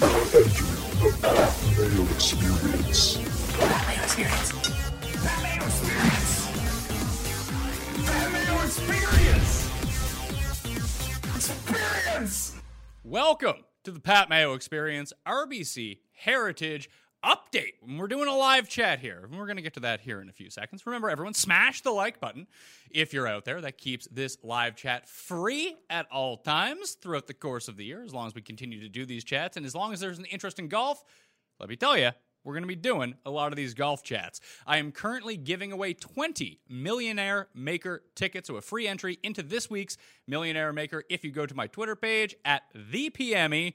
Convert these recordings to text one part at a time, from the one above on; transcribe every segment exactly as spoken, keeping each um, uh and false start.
Now entering the Pat Mayo Experience. Pat Mayo Experience. Pat Mayo Experience. Pat Mayo Experience. Experience. Welcome to the Pat Mayo Experience R B C Heritage Update. We're doing a live chat here. We're going to get to that here in a few seconds. Remember, everyone, smash the like button if you're out there. That keeps this live chat free at all times throughout the course of the year, as long as we continue to do these chats. And as long as there's an interest in golf, let me tell you, we're going to be doing a lot of these golf chats. I am currently giving away twenty Millionaire Maker tickets, so a free entry into this week's Millionaire Maker. If you go to my Twitter page, at the P M E,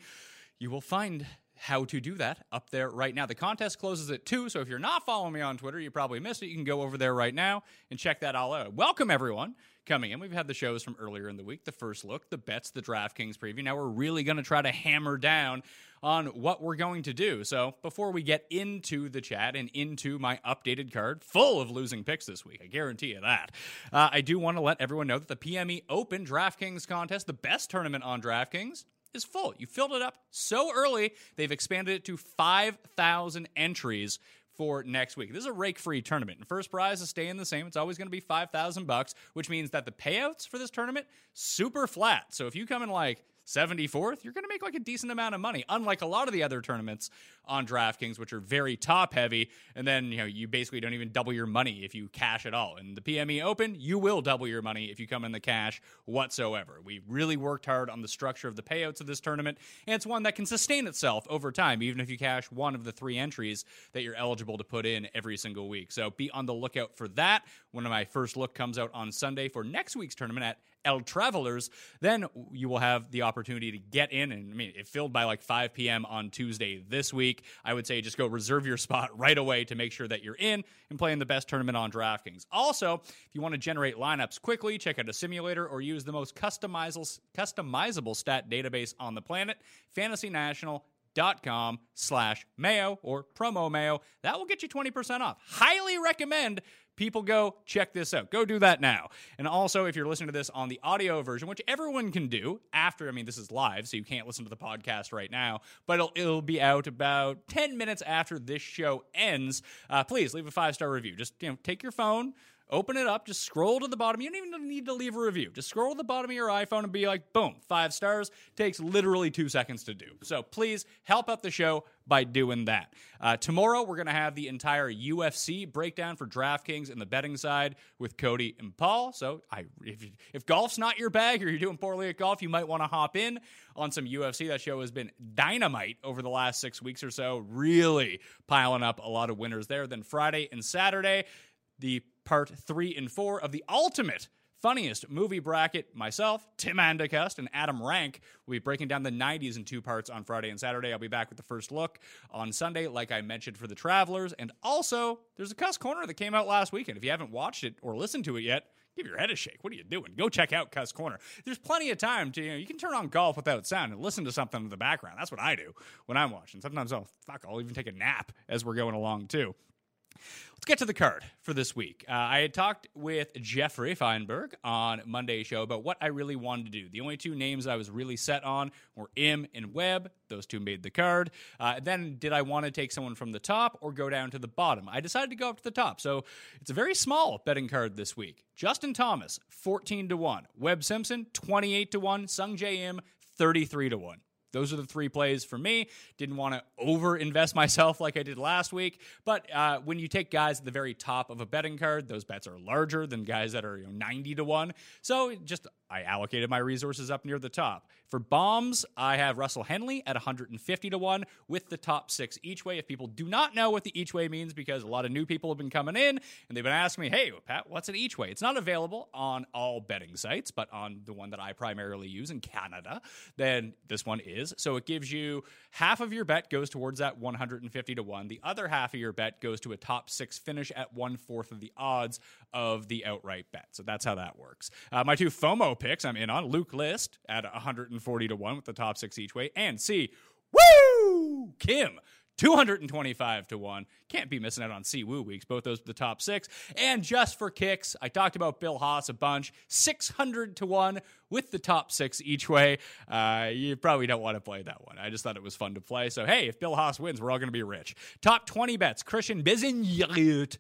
you will find how to do that up there right now. The contest closes at two, so if you're not following me on Twitter, you probably missed it. You can go over there right now and check that all out. Welcome, everyone, coming in. We've had the shows from earlier in the week, the first look, the bets, the DraftKings preview. Now we're really going to try to hammer down on what we're going to do. So before we get into the chat and into my updated card full of losing picks this week, I guarantee you that, uh, I do want to let everyone know that the P M E Open DraftKings contest, the best tournament on DraftKings, is full. You filled it up so early, they've expanded it to five thousand entries for next week. This is a rake-free tournament, and first prize is staying the same. It's always going to be five thousand bucks, which means that the payouts for this tournament, super flat. So if you come in like seventy-fourth, you're going to make like a decent amount of money, unlike a lot of the other tournaments on DraftKings, which are very top heavy. And then, you know, you basically don't even double your money if you cash at all. In the P M E Open, you will double your money if you come in the cash whatsoever. We really worked hard on the structure of the payouts of this tournament, and it's one that can sustain itself over time, even if you cash one of the three entries that you're eligible to put in every single week. So be on the lookout for that. One of my first look comes out on Sunday for next week's tournament at Travelers. Then you will have the opportunity to get in, and I mean, it filled by like five p.m. on Tuesday this week. I would say just go reserve your spot right away to make sure that you're in and playing the best tournament on DraftKings. Also, if you want to generate lineups quickly, check out a simulator or use the most customizable, customizable stat database on the planet, fantasy national dot com slash Mayo or promo Mayo. That will get you twenty percent off. Highly recommend people go check this out. Go do that now. And also, if you're listening to this on the audio version, which everyone can do after, I mean, this is live, so you can't listen to the podcast right now, but it'll, it'll be out about ten minutes after this show ends. Uh, please leave a five-star review. Just, you know, take your phone, open it up, just scroll to the bottom. You don't even need to leave a review. Just scroll to the bottom of your iPhone and be like, boom, five stars. Takes literally two seconds to do. So please help out the show by doing that. Uh, tomorrow, we're going to have the entire U F C breakdown for DraftKings and the betting side with Cody and Paul. So I, if, you, if golf's not your bag or you're doing poorly at golf, you might want to hop in on some U F C. That show has been dynamite over the last six weeks or so, really piling up a lot of winners there. Then Friday and Saturday, the part three and four of the ultimate funniest movie bracket. Myself, Tim Andacust, and Adam Rank will be breaking down the nineties in two parts on Friday and Saturday. I'll be back with the first look on Sunday, like I mentioned, for the Travelers. And also, there's a Cuss Corner that came out last weekend. If you haven't watched it or listened to it yet, give your head a shake. What are you doing? Go check out Cuss Corner. There's plenty of time to, you know, you can turn on golf without sound and listen to something in the background. That's what I do when I'm watching. Sometimes I'll, fuck, I'll even take a nap as we're going along, too. Let's get to the card for this week. Uh, I had talked with Jeffrey Feinberg on Monday's show about what I really wanted to do. The only two names I was really set on were Im and Webb. Those two made the card. Uh, then did I want to take someone from the top or go down to the bottom? I decided to go up to the top. So it's a very small betting card this week. Justin Thomas, fourteen to one. Webb Simpson, twenty-eight to one. Sung J M, thirty-three to one. Those are the three plays for me. Didn't want to over-invest myself like I did last week. But uh, when you take guys at the very top of a betting card, those bets are larger than guys that are, you know, ninety to one. So just I allocated my resources up near the top. For bombs, I have Russell Henley at one hundred fifty to one with the top six each way. If people do not know what the each way means, because a lot of new people have been coming in and they've been asking me, hey, Pat, what's an each way? It's not available on all betting sites, but on the one that I primarily use in Canada, then this one is is. So it gives you half of your bet goes towards that one hundred fifty to one. The other half of your bet goes to a top six finish at one fourth of the odds of the outright bet. So that's how that works. Uh, my two FOMO picks I'm in on: Luke List at one hundred forty to one with the top six each way, and C. Woo! Kim, two hundred twenty-five to one. Can't be missing out on Siwoo weeks. Both those are the top six. And just for kicks, I talked about Bill Haas a bunch. six hundred to one with the top six each way. Uh, you probably don't want to play that one. I just thought it was fun to play. So, hey, if Bill Haas wins, we're all going to be rich. Top twenty bets: Christian Bezuidenhout,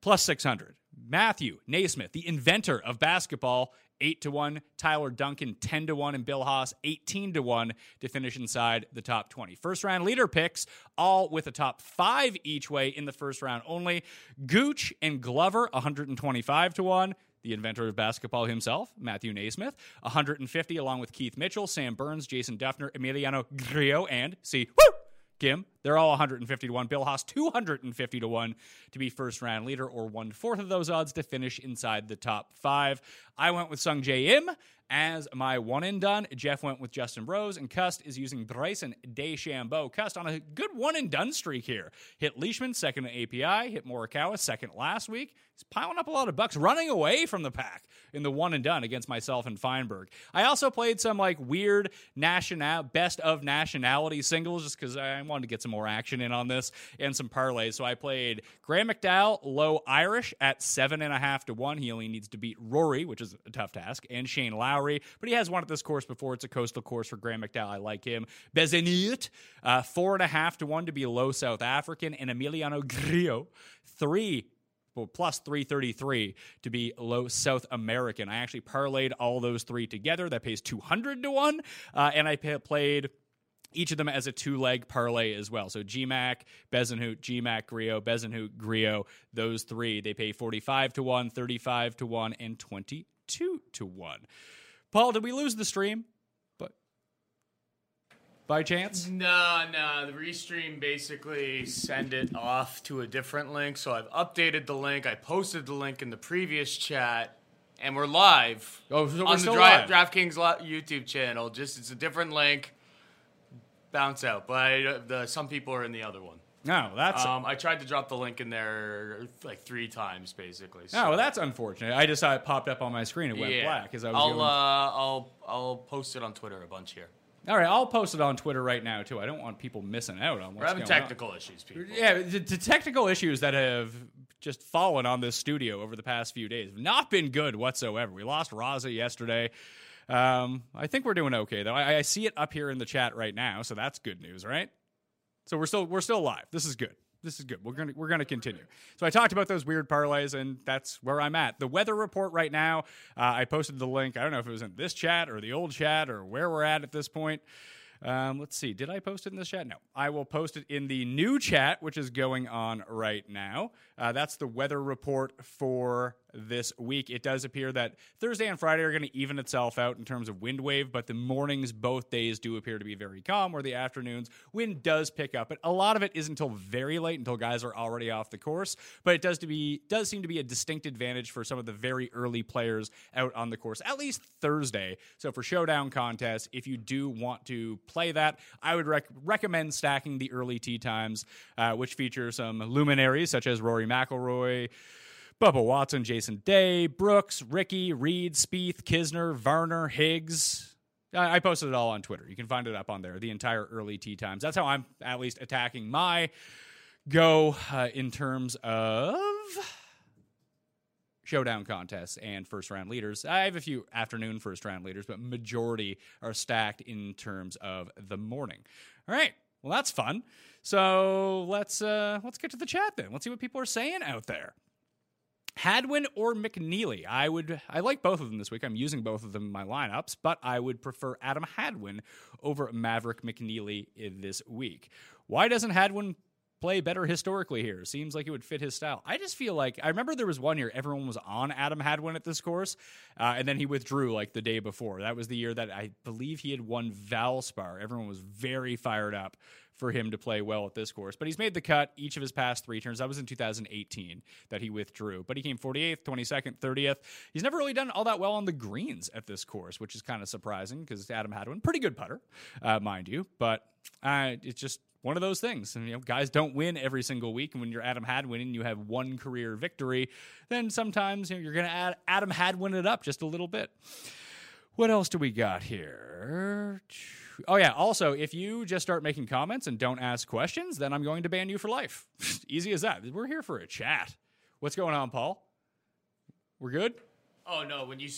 plus six hundred. Matthew Naismith, the inventor of basketball, eight to one, Tyler Duncan ten to one, and Bill Haas eighteen to one to finish inside the top twenty. First round leader picks, all with a top five each way in the first round only. Gooch and Glover one hundred twenty-five to one. The inventor of basketball himself, Matthew Naismith, one hundred fifty, along with Keith Mitchell, Sam Burns, Jason Duffner, Emiliano Grillo, and C. Woo! Kim, they're all one hundred fifty to one. Bill Haas two hundred fifty to one to be first round leader, or one fourth of those odds to finish inside the top five. I went with Sung J M as my one and done. Jeff went with Justin Rose, and Cust is using Bryson DeChambeau. Cust on a good one and done streak here. Hit Leishman second at A P I, hit Morikawa second last week. He's piling up a lot of bucks, running away from the pack in the one and done against myself and Feinberg. I also played some like weird national best of nationality singles just because I wanted to get some more action in on this, and some parlays. So I played Graham McDowell low Irish at seven and a half to one. He only needs to beat Rory, which is a tough task, and Shane Lowry. But he has won at this course before. It's a coastal course for Graham McDowell. I like him. Bezuidenhout, uh, four and a half to one to be low South African, and Emiliano Grillo, three. Well, plus three thirty-three to be low South American. I actually parlayed all those three together. That pays two hundred to one, uh, and I p- played each of them as a two-leg parlay as well. So G M A C, Bezuidenhout, G M A C, Grillo, Bezuidenhout, Grillo, those three. They pay forty-five to one, thirty-five to one, and twenty-two to one. Paul, did we lose the stream? But by chance? No, no. The restream basically sent it off to a different link, so I've updated the link. I posted the link in the previous chat, and we're live oh, so we're on the Dra- DraftKings YouTube channel. Just it's a different link. Bounce out, but I, the, some people are in the other one. No, that's... Um, I tried to drop the link in there like three times, basically. So. No, well, that's unfortunate. I just saw it popped up on my screen. It went yeah. black. As I was I'll, going... uh, I'll, I'll post it on Twitter a bunch here. All right, I'll post it on Twitter right now, too. I don't want people missing out on what's going on. We're having technical on. issues, people. Yeah, the, the technical issues that have just fallen on this studio over the past few days have not been good whatsoever. We lost Raza yesterday. Um, I think we're doing okay, though. I, I see it up here in the chat right now, so that's good news, right? So we're still we're still live. This is good. This is good. We're gonna we're gonna continue. So I talked about those weird parlays, and that's where I'm at. The weather report right now. Uh, I posted the link. I don't know if it was in this chat or the old chat or where we're at at this point. Um, let's see. Did I post it in this chat? No. I will post it in the new chat, which is going on right now. Uh, that's the weather report for this week. It does appear that Thursday and Friday are going to even itself out in terms of wind wave, but the mornings both days do appear to be very calm, where the afternoons wind does pick up, but a lot of it is until very late, until guys are already off the course. But it does to be does seem to be a distinct advantage for some of the very early players out on the course, at least Thursday. So for showdown contests, if you do want to play that, I would rec- recommend stacking the early tee times, uh, which feature some luminaries such as Rory McIlroy, Bubba Watson, Jason Day, Brooks, Ricky, Reed, Spieth, Kisner, Varner, Higgs. I posted it all on Twitter. You can find it up on there, the entire early tee times. That's how I'm at least attacking my go uh, in terms of showdown contests and first-round leaders. I have a few afternoon first-round leaders, but majority are stacked in terms of the morning. All right. Well, that's fun. So let's uh, let's get to the chat then. Let's see what people are saying out there. Hadwin or McNeely? I would. I like both of them this week. I'm using both of them in my lineups, but I would prefer Adam Hadwin over Maverick McNeely this week. Why doesn't Hadwin play better historically here. Seems like it would fit his style. I just feel like I remember there was one year everyone was on Adam Hadwin at this course, uh, and then he withdrew like the day before. That was the year that I believe he had won Valspar. Everyone was very fired up for him to play well at this course. But he's made the cut each of his past three turns. That was in two thousand eighteen that he withdrew. But he came forty-eighth, twenty-second, thirtieth. He's never really done all that well on the greens at this course, which is kind of surprising because Adam Hadwin, pretty good putter, uh, mind you. But uh, it's just one of those things. And, you know, guys don't win every single week. And when you're Adam Hadwin and you have one career victory, then sometimes you know, you're going to add Adam Hadwin it up just a little bit. What else do we got here? Oh, yeah. Also, if you just start making comments and don't ask questions, then I'm going to ban you for life. Easy as that. We're here for a chat. What's going on, Paul? We're good? Oh, no. When you,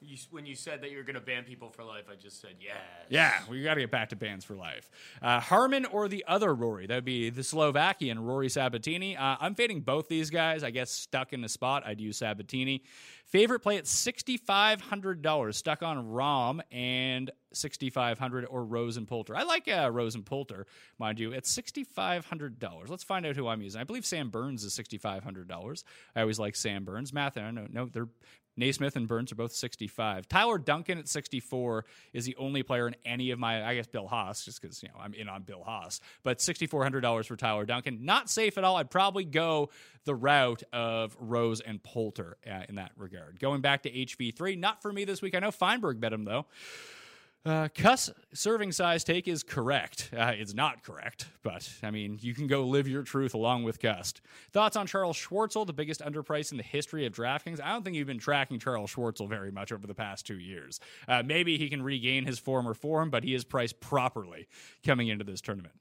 you when you said that you're going to ban people for life, I just said, yes. Yeah, we got to get back to bans for life. Uh, Harmon or the other Rory? That would be the Slovakian Rory Sabatini. Uh, I'm fading both these guys. I guess stuck in a spot, I'd use Sabatini. Favorite play at six thousand five hundred dollars, stuck on Rahm and six thousand five hundred dollars or Rose and Poulter. I like uh, Rose and Poulter, mind you, at six thousand five hundred dollars. Let's find out who I'm using. I believe Sam Burns is six thousand five hundred dollars. I always like Sam Burns. Math, I know, no, they're Naismith and Burns are both sixty-five. Tyler Duncan at sixty-four is the only player in any of my, I guess, Bill Haas, just because, you know, I'm in on Bill Haas. But six thousand four hundred dollars for Tyler Duncan. Not safe at all. I'd probably go the route of Rose and Poulter uh, in that regard. Going back to H V three, not for me this week. I know Feinberg bet him, though. Uh, Cuss serving size take is correct. Uh, it's not correct, but, I mean, you can go live your truth along with Cuss. Thoughts on Charles Schwartzel, the biggest underprice in the history of DraftKings? I don't think you've been tracking Charles Schwartzel very much over the past two years. Uh, maybe he can regain his former form, but he is priced properly coming into this tournament.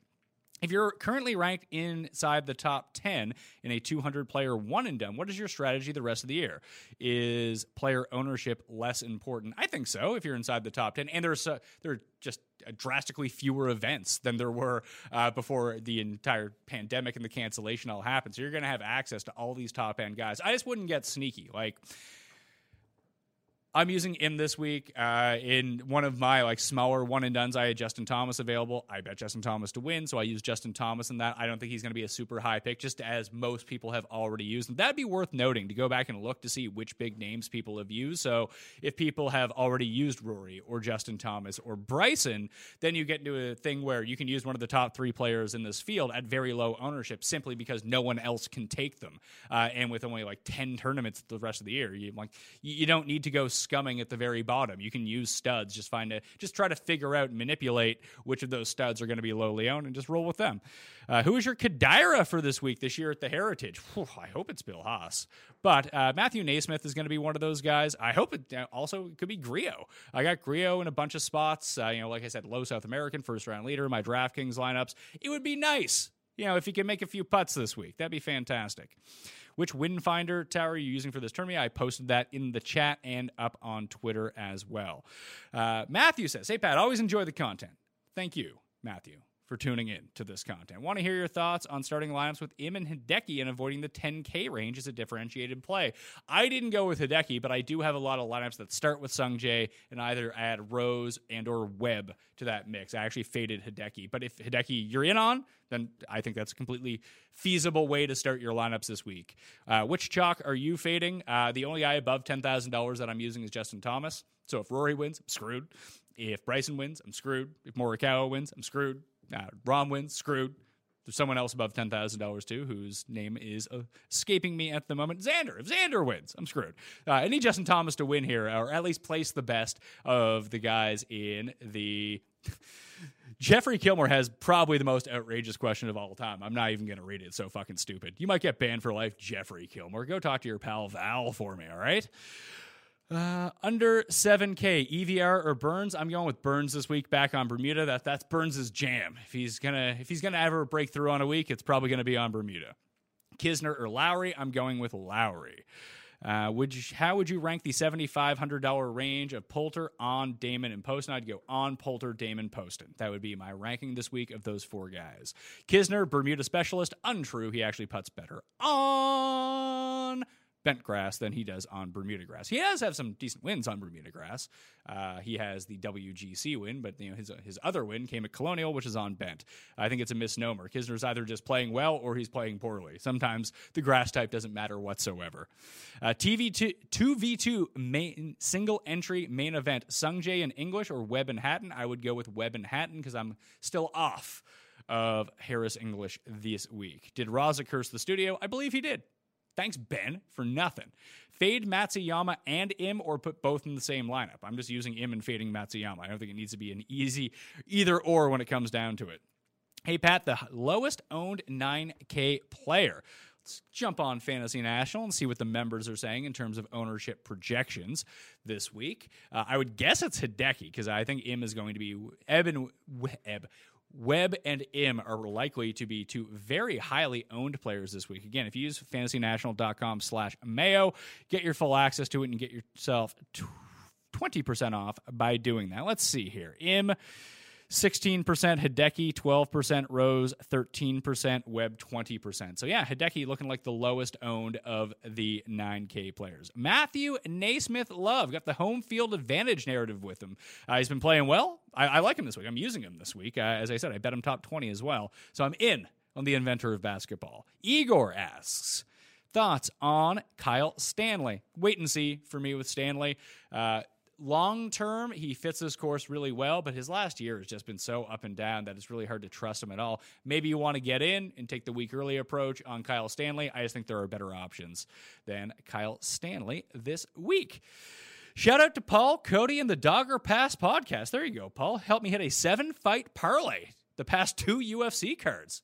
If you're currently ranked inside the top ten in a two hundred player one-and-done, what is your strategy the rest of the year? Is player ownership less important? I think so, if you're inside the top ten. And there's uh, there are just drastically fewer events than there were uh, before the entire pandemic and the cancellation all happened. So you're going to have access to all these top-end guys. I just wouldn't get sneaky. Like, I'm using him this week uh, in one of my like smaller one-and-dones. I had Justin Thomas available. I bet Justin Thomas to win, so I used Justin Thomas in that. I don't think he's going to be a super high pick, just as most people have already used him. That'd be worth noting to go back and look to see which big names people have used. So if people have already used Rory or Justin Thomas or Bryson, then you get into a thing where you can use one of the top three players in this field at very low ownership simply because no one else can take them. Uh, and with only like ten tournaments the rest of the year, you like you don't need to go scumming at the very bottom. You can use studs. Just find a, just try to figure out and manipulate which of those studs are going to be lowly owned and just roll with them. Uh, who is your Kadira for this week, this year at the Heritage? Whew, I hope it's Bill Haas. But uh, Matthew Naismith is going to be one of those guys. I hope it uh, also could be Griot. I got Griot in a bunch of spots. Uh, you know, like I said, low South American, first round leader, my DraftKings lineups. It would be nice, you know, if you can make a few putts this week. That'd be fantastic. Which Windfinder tower are you using for this tournament? I posted that in the chat and up on Twitter as well. Uh, Matthew says, hey, Pat, always enjoy the content. Thank you, Matthew, for tuning in to this content. Want to hear your thoughts on starting lineups with Im and Hideki and avoiding the ten K range as a differentiated play. I didn't go with Hideki, but I do have a lot of lineups that start with Sungjae and either add Rose and or Webb to that mix. I actually faded Hideki, but if Hideki you're in on, then I think that's a completely feasible way to start your lineups this week. Uh, which chalk are you fading? Uh, the only guy above ten thousand dollars that I'm using is Justin Thomas. So if Rory wins, I'm screwed. If Bryson wins, I'm screwed. If Morikawa wins, I'm screwed. Uh, Rom wins, screwed. There's someone else above ten thousand dollars too, whose name is uh, escaping me at the moment. Xander. If Xander wins, I'm screwed. Uh, I need Justin Thomas to win here, or at least place the best of the guys in the... Jeffrey Kilmore has probably the most outrageous question of all time. I'm not even going to read it. It's so fucking stupid. You might get banned for life, Jeffrey Kilmore. Go talk to your pal Val for me, all right? Uh, under seven K, E V R or Burns? I'm going with Burns this week back on Bermuda. That That's Burns' jam. If he's gonna if he's gonna ever break through on a week, it's probably going to be on Bermuda. Kisner or Lowry? I'm going with Lowry. Uh, would you, how would you rank the seven thousand five hundred dollars range of Poulter, on Damon, and Poston? I'd go on Poulter, Damon, Poston. That would be my ranking this week of those four guys. Kisner, Bermuda specialist. Untrue. He actually putts better on bent grass than he does on Bermuda grass. He does have some decent wins on Bermuda grass. Uh, he has the W G C win, but you know his his other win came at Colonial, which is on bent. I think it's a misnomer. Kisner's either just playing well or he's playing poorly. Sometimes the grass type doesn't matter whatsoever. Uh, T V two, two v two main, single entry main event. Sungjae in English or Webb and Hatton? I would go with Webb and Hatton because I'm still off of Harris English this week. Did Raza curse the studio? I believe he did. Thanks, Ben, for nothing. Fade Matsuyama and Im, or put both in the same lineup. I'm just using Im and fading Matsuyama. I don't think it needs to be an easy either or when it comes down to it. Hey, Pat, the lowest owned nine K player. Let's jump on Fantasy National and see what the members are saying in terms of ownership projections this week. Uh, I would guess it's Hideki because I think Im is going to be Eb and Web. Webb and M are likely to be two very highly owned players this week. Again, if you use fantasynational.com slash Mayo, get your full access to it and get yourself twenty percent off by doing that. Let's see here. M, sixteen percent, Hideki, twelve percent, Rose, thirteen percent, Webb, twenty percent. So yeah, Hideki looking like the lowest owned of the nine K players. Matthew Naismith Love got the home field advantage narrative with him. Uh, he's been playing well. I, I like him this week. I'm using him this week. Uh, as I said, I bet him top twenty as well. So I'm in on the inventor of basketball. Igor asks, thoughts on Kyle Stanley? Wait and see for me with Stanley. Uh, Long term, he fits this course really well, but his last year has just been so up and down that it's really hard to trust him at all. Maybe you want to get in and take the week early approach on Kyle Stanley. I just think there are better options than Kyle Stanley this week. Shout out to Paul Cody and the Dogger Pass podcast. There you go, Paul. Help me hit a seven-fight parlay. The past two U F C cards.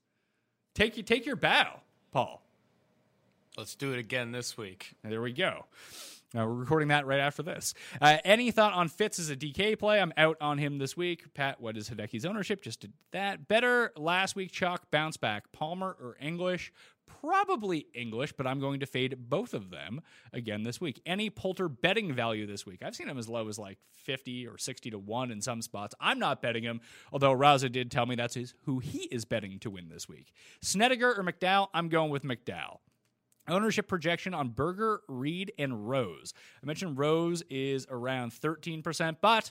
Take you, take your bow, Paul. Let's do it again this week. There we go. Uh, we're recording that right after this. Uh, any thought on Fitz as a D K play? I'm out on him this week. Pat, what is Hideki's ownership? Just did that. Better last week, chalk, bounce back. Palmer or English? Probably English, but I'm going to fade both of them again this week. Any Poulter betting value this week? I've seen him as low as like fifty or sixty to one in some spots. I'm not betting him, although Raza did tell me that's his, who he is betting to win this week. Snedeker or McDowell? I'm going with McDowell. Ownership projection on Berger, Reed, and Rose. I mentioned Rose is around thirteen percent, but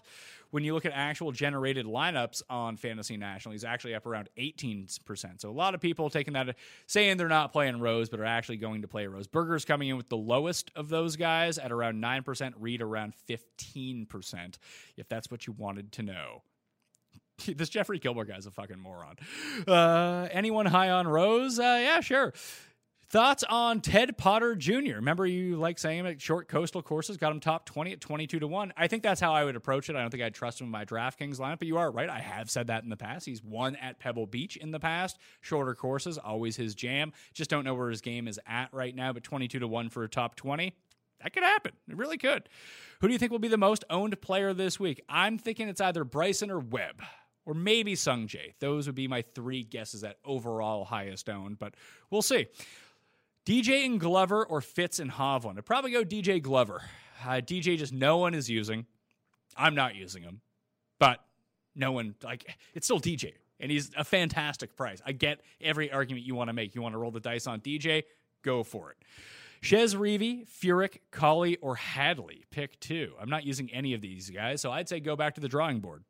when you look at actual generated lineups on Fantasy National, he's actually up around eighteen percent. So a lot of people taking that, saying they're not playing Rose, but are actually going to play Rose. Berger's coming in with the lowest of those guys at around nine percent, Reed around fifteen percent, if that's what you wanted to know. This Jeffrey Gilmore guy's a fucking moron. Uh, anyone high on Rose? Uh, yeah, sure. Thoughts on Ted Potter Junior? Remember you like saying at short coastal courses, got him top twenty at twenty-two to one. I think that's how I would approach it. I don't think I'd trust him in my DraftKings lineup, but you are right. I have said that in the past. He's won at Pebble Beach in the past. Shorter courses, always his jam. Just don't know where his game is at right now, but twenty-two to one for a top twenty. That could happen. It really could. Who do you think will be the most owned player this week? I'm thinking it's either Bryson or Webb. Or maybe Sungjae. Those would be my three guesses at overall highest owned, but we'll see. D J and Glover or Fitz and Hovland? I'd probably go D J Glover. Uh, D J just no one is using. I'm not using him, but no one, like, it's still D J, and he's a fantastic price. I get every argument you want to make. You want to roll the dice on D J? Go for it. Shez Reavie, Furyk, Colley, or Hadley? Pick two. I'm not using any of these guys, so I'd say go back to the drawing board.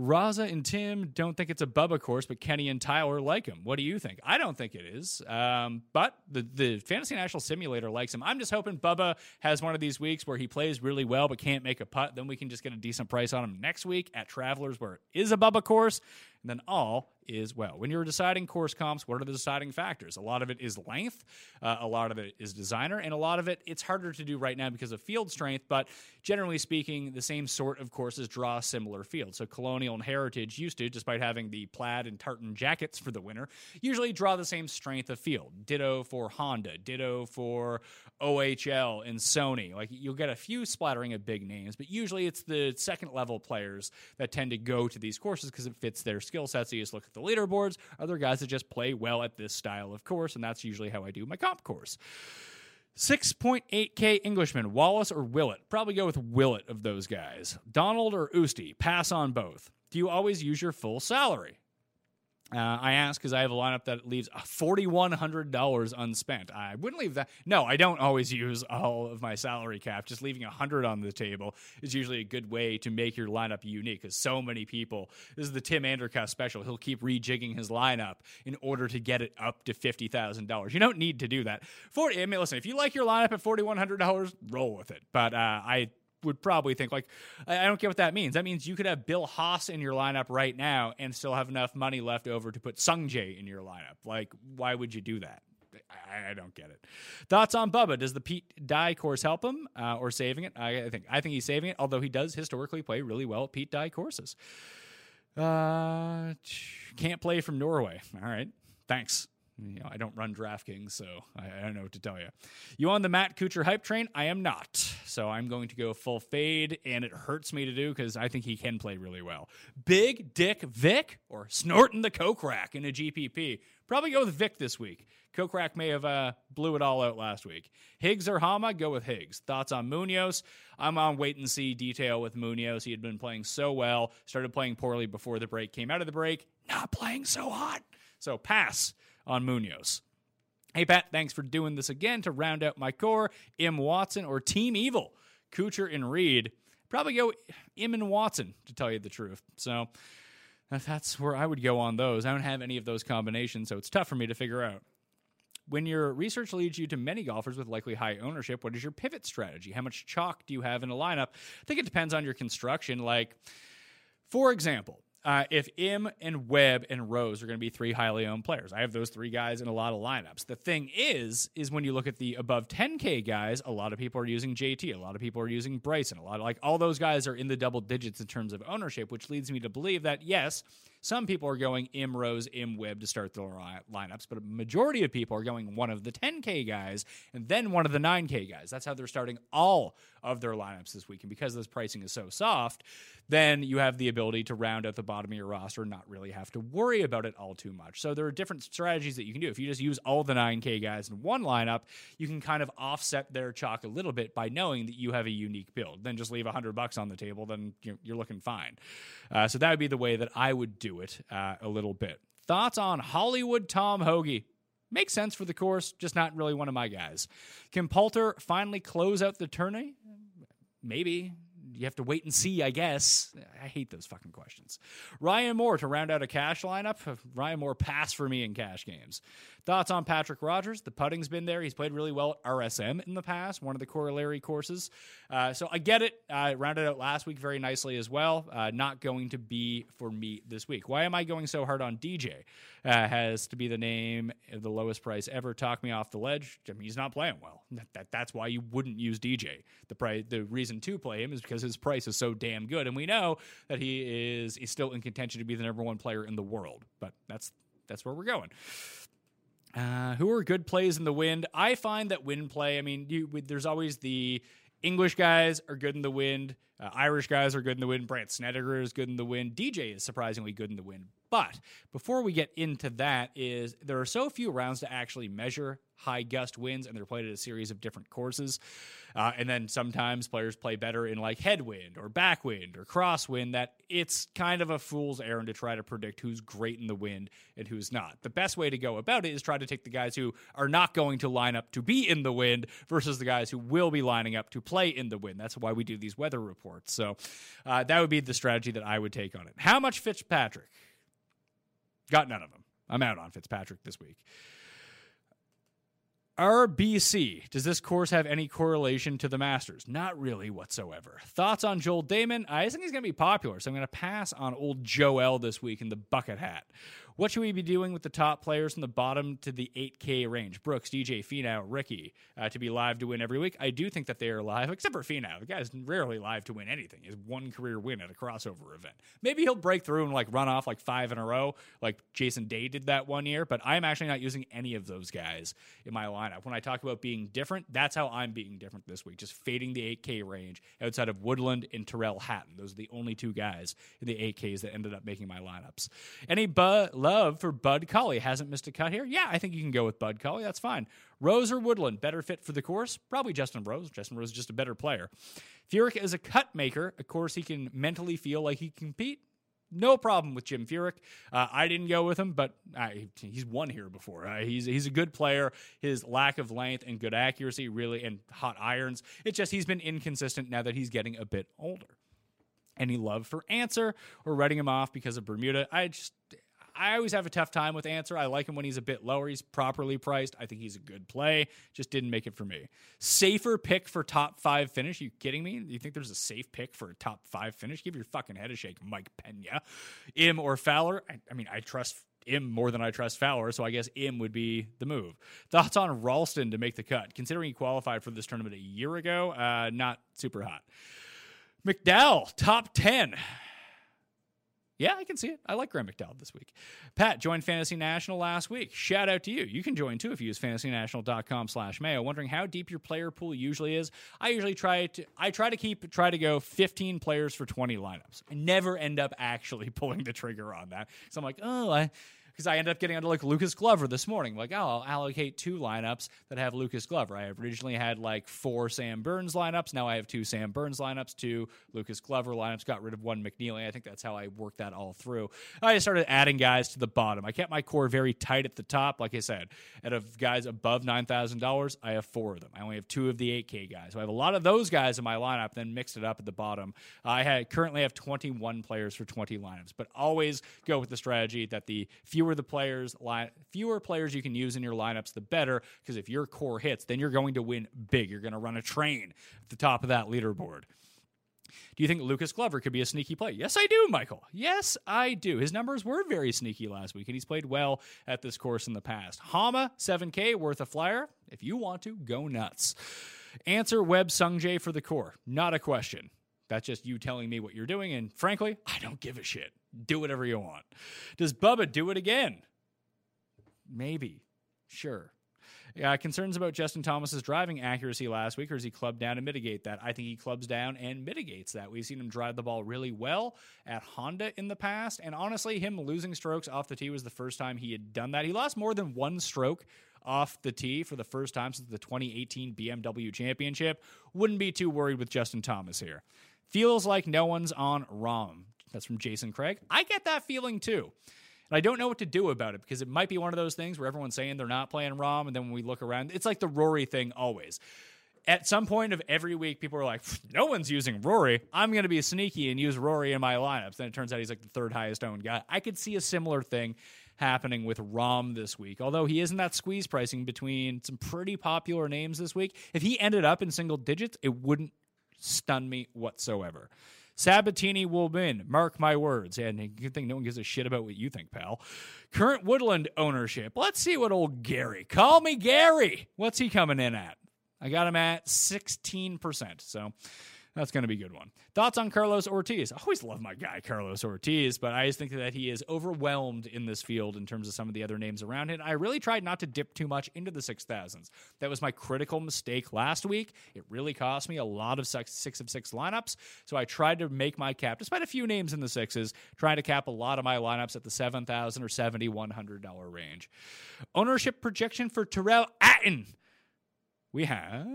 Raza and Tim don't think it's a Bubba course, but Kenny and Tyler like him. What do you think? I don't think it is, um, but the, the Fantasy National Simulator likes him. I'm just hoping Bubba has one of these weeks where he plays really well but can't make a putt. Then we can just get a decent price on him next week at Travelers where it is a Bubba course, and then all is well. When you're deciding course comps, what are the deciding factors? A lot of it is length, uh, a lot of it is designer, and a lot of it, it's harder to do right now because of field strength, but generally speaking, the same sort of courses draw similar fields. So Colonial and Heritage used to, despite having the plaid and tartan jackets for the winter, usually draw the same strength of field. Ditto for Honda, ditto for O H L and Sony. Like, you'll get a few splattering of big names, but usually it's the second level players that tend to go to these courses because it fits their skill sets. So you just look at the leaderboards, other guys that just play well at this style of course, and that's usually how I do my comp course. six point eight K Englishman, Wallace or Willett? Probably go with Willett of those guys. Donald or Usti? Pass on both. Do you always use your full salary? Uh, I ask because I have a lineup that leaves four thousand one hundred dollars unspent. I wouldn't leave that. No, I don't always use all of my salary cap. Just leaving one hundred on the table is usually a good way to make your lineup unique because so many people, this is the Tim Andercuff special. He'll keep rejigging his lineup in order to get it up to fifty thousand dollars. You don't need to do that. For, I mean, listen, if you like your lineup at four thousand one hundred dollars, roll with it. But uh, I... would probably think, like, I don't care what that means. That means you could have Bill Haas in your lineup right now and still have enough money left over to put Sung Jae in your lineup. Like, why would you do that? I, I don't get it. Thoughts on Bubba? Does the Pete Dye course help him uh, or saving it? I, I think I think he's saving it, although he does historically play really well at Pete Dye courses. Uh, can't play from Norway. All right. Thanks. You know, I don't run DraftKings, so I, I don't know what to tell you. You on the Matt Kuchar hype train? I am not. So I'm going to go full fade, and it hurts me to do because I think he can play really well. Big Dick Vic or snorting the coke rack in a G P P? Probably go with Vic this week. Coke rack may have uh, blew it all out last week. Higgs or Hama? Go with Higgs. Thoughts on Munoz? I'm on wait and see detail with Munoz. He had been playing so well, started playing poorly before the break, came out of the break, not playing so hot. So pass on Munoz. Hey, Pat, thanks for doing this again to round out my core. Im Watson or Team Evil? Kuchar and Reed. Probably go Im and Watson, to tell you the truth. So that's where I would go on those. I don't have any of those combinations, so it's tough for me to figure out. When your research leads you to many golfers with likely high ownership, what is your pivot strategy? How much chalk do you have in a lineup? I think it depends on your construction. Like, for example, Uh, if Im and Webb and Rose are going to be three highly owned players, I have those three guys in a lot of lineups. The thing is, is when you look at the above ten K guys, a lot of people are using J T. A lot of people are using Bryson. A lot of, like, all those guys are in the double digits in terms of ownership, which leads me to believe that, yes, some people are going Im Rose, Im Webb to start their lineups, but a majority of people are going one of the ten K guys and then one of the nine K guys. That's how they're starting all of their lineups this week. And because this pricing is so soft, then you have the ability to round out the bottom of your roster and not really have to worry about it all too much. So there are different strategies that you can do. If you just use all the nine K guys in one lineup, you can kind of offset their chalk a little bit by knowing that you have a unique build. Then just leave one hundred bucks on the table, then you're looking fine. Uh, so that would be the way that I would do it uh, a little bit. Thoughts on Hollywood Tom Hoagie? Makes sense for the course, just not really one of my guys. Can Poulter finally close out the tourney? Maybe. You have to wait and see, I guess. I hate those fucking questions. Ryan Moore to round out a cash lineup. Ryan Moore passed for me in cash games. Thoughts on Patrick Rogers? The putting's been there. He's played really well at R S M in the past, one of the corollary courses. Uh, so I get it. I uh, rounded out last week very nicely as well. Uh, not going to be for me this week. Why am I going so hard on D J? Uh, has to be the name of the lowest price ever. Talk me off the ledge. I mean, he's not playing well. That, that, that's why you wouldn't use D J. The, pri- the reason to play him is because his price is so damn good, and we know that he is is still in contention to be the number one player in the world. But that's that's where we're going. Uh, who are good plays in the wind? I find that wind play. I mean, you, there's always the English guys are good in the wind. Uh, Irish guys are good in the wind. Brant Snedeker is good in the wind. D J is surprisingly good in the wind. But before we get into that, is there are so few rounds to actually measure high gust winds, and they're played at a series of different courses. Uh, and then sometimes players play better in like headwind or backwind or crosswind, that it's kind of a fool's errand to try to predict who's great in the wind and who's not. The best way to go about it is try to take the guys who are not going to line up to be in the wind versus the guys who will be lining up to play in the wind. That's why we do these weather reports. So uh, that would be the strategy that I would take on it. How much Fitzpatrick? Got none of them. I'm out on Fitzpatrick this week. R B C. Does this course have any correlation to the Masters? Not really whatsoever. Thoughts on Joel Damon? I think he's going to be popular, so I'm going to pass on old Joel this week in the bucket hat. What should we be doing with the top players from the bottom to the eight K range? Brooks, D J, Finau, Ricky, uh, to be live to win every week. I do think that they are live, except for Finau. The guy's rarely live to win anything. His one career win at a crossover event. Maybe he'll break through and like run off like five in a row, like Jason Day did that one year, but I'm actually not using any of those guys in my lineup. When I talk about being different, that's how I'm being different this week, just fading the eight K range outside of Woodland and Terrell Hatton. Those are the only two guys in the eight Ks that ended up making my lineups. Any but. Love for Bud Colley. Hasn't missed a cut here. Yeah, I think you can go with Bud Colley. That's fine. Rose or Woodland, better fit for the course? Probably Justin Rose. Justin Rose is just a better player. Furyk is a cut maker. Of course, he can mentally feel like he can compete. no problem with Jim Furyk. Uh, I didn't go with him, but I, he's won here before. Uh, he's he's a good player. His lack of length and good accuracy, really, and hot irons. It's just he's been inconsistent now that he's getting a bit older. Any love for Answer or writing him off because of Bermuda? I just, I always have a tough time with Answer. I like him when he's a bit lower. He's properly priced. I think he's a good play. Just didn't make it for me. Safer pick for top five finish. Are you kidding me? You think there's a safe pick for a top five finish? Give your fucking head a shake, Mike Pena. Im or Fowler? I, I mean, I trust Im more than I trust Fowler, so I guess Im would be the move. Thoughts on Ralston to make the cut? Considering he qualified for this tournament a year ago, uh, not super hot. McDowell, top ten. Yeah, I can see it. I like Graham McDowell this week. Pat joined Fantasy National last week. Shout out to you. You can join, too, if you use fantasynational.com slash mayo. Wondering how deep your player pool usually is. I usually try to I try to keep, try to go fifteen players for twenty lineups. I never end up actually pulling the trigger on that. So I'm like, oh, I... because I ended up getting onto like Lucas Glover this morning. Like, oh, I'll allocate two lineups that have Lucas Glover. I originally had like four Sam Burns lineups. Now I have two Sam Burns lineups, two Lucas Glover lineups. Got rid of one McNeely. I think that's how I worked that all through. I just started adding guys to the bottom. I kept my core very tight at the top. Like I said, out of guys above nine thousand dollars, I have four of them. I only have two of the eight K guys. So I have a lot of those guys in my lineup, then mixed it up at the bottom. I had, currently have twenty-one players for twenty lineups, but always go with the strategy that the fewer the players line fewer players you can use in your lineups, the better, because if your core hits, then you're going to win big. You're going to run a train at the top of that leaderboard. Do you think Lucas Glover could be a sneaky play? Yes, I do, Michael. Yes, I do. His numbers were very sneaky last week, and he's played well at this course in the past. Hama, seven K, worth a flyer. If you want to, go nuts. Answer Webb Sungjae for the core. Not a question. That's just you telling me what you're doing, and frankly, I don't give a shit. Do whatever you want. Does Bubba do it again? Maybe. Sure. Uh, concerns about Justin Thomas's driving accuracy last week, or is he clubbed down to mitigate that? I think he clubs down and mitigates that. We've seen him drive the ball really well at Honda in the past, and honestly, him losing strokes off the tee was the first time he had done that. He lost more than one stroke off the tee for the first time since the twenty eighteen B M W Championship. Wouldn't be too worried with Justin Thomas here. Feels like no one's on ROM. That's from Jason Craig. I get that feeling too. And I don't know what to do about it, because it might be one of those things where everyone's saying they're not playing ROM, and then when we look around, it's like the Rory thing always. At some point of every week, people are like, no one's using Rory. I'm going to be sneaky and use Rory in my lineups. Then it turns out he's like the third highest owned guy. I could see a similar thing happening with ROM this week, although he is in that squeeze pricing between some pretty popular names this week. If he ended up in single digits, it wouldn't stun me whatsoever. Sabatini will win. Mark my words. And good thing no one gives a shit about what you think, pal. Current Woodland ownership. Let's see what old Gary, call me Gary, what's he coming in at? I got him at sixteen percent, so that's going to be a good one. Thoughts on Carlos Ortiz. I always love my guy, Carlos Ortiz, but I just think that he is overwhelmed in this field in terms of some of the other names around him. I really tried not to dip too much into the six thousands. That was my critical mistake last week. It really cost me a lot of six of six lineups, so I tried to make my cap, despite a few names in the sixes, trying to cap a lot of my lineups at the seven thousand dollars or seven thousand one hundred dollars range. Ownership projection for Terrell Atten. We have...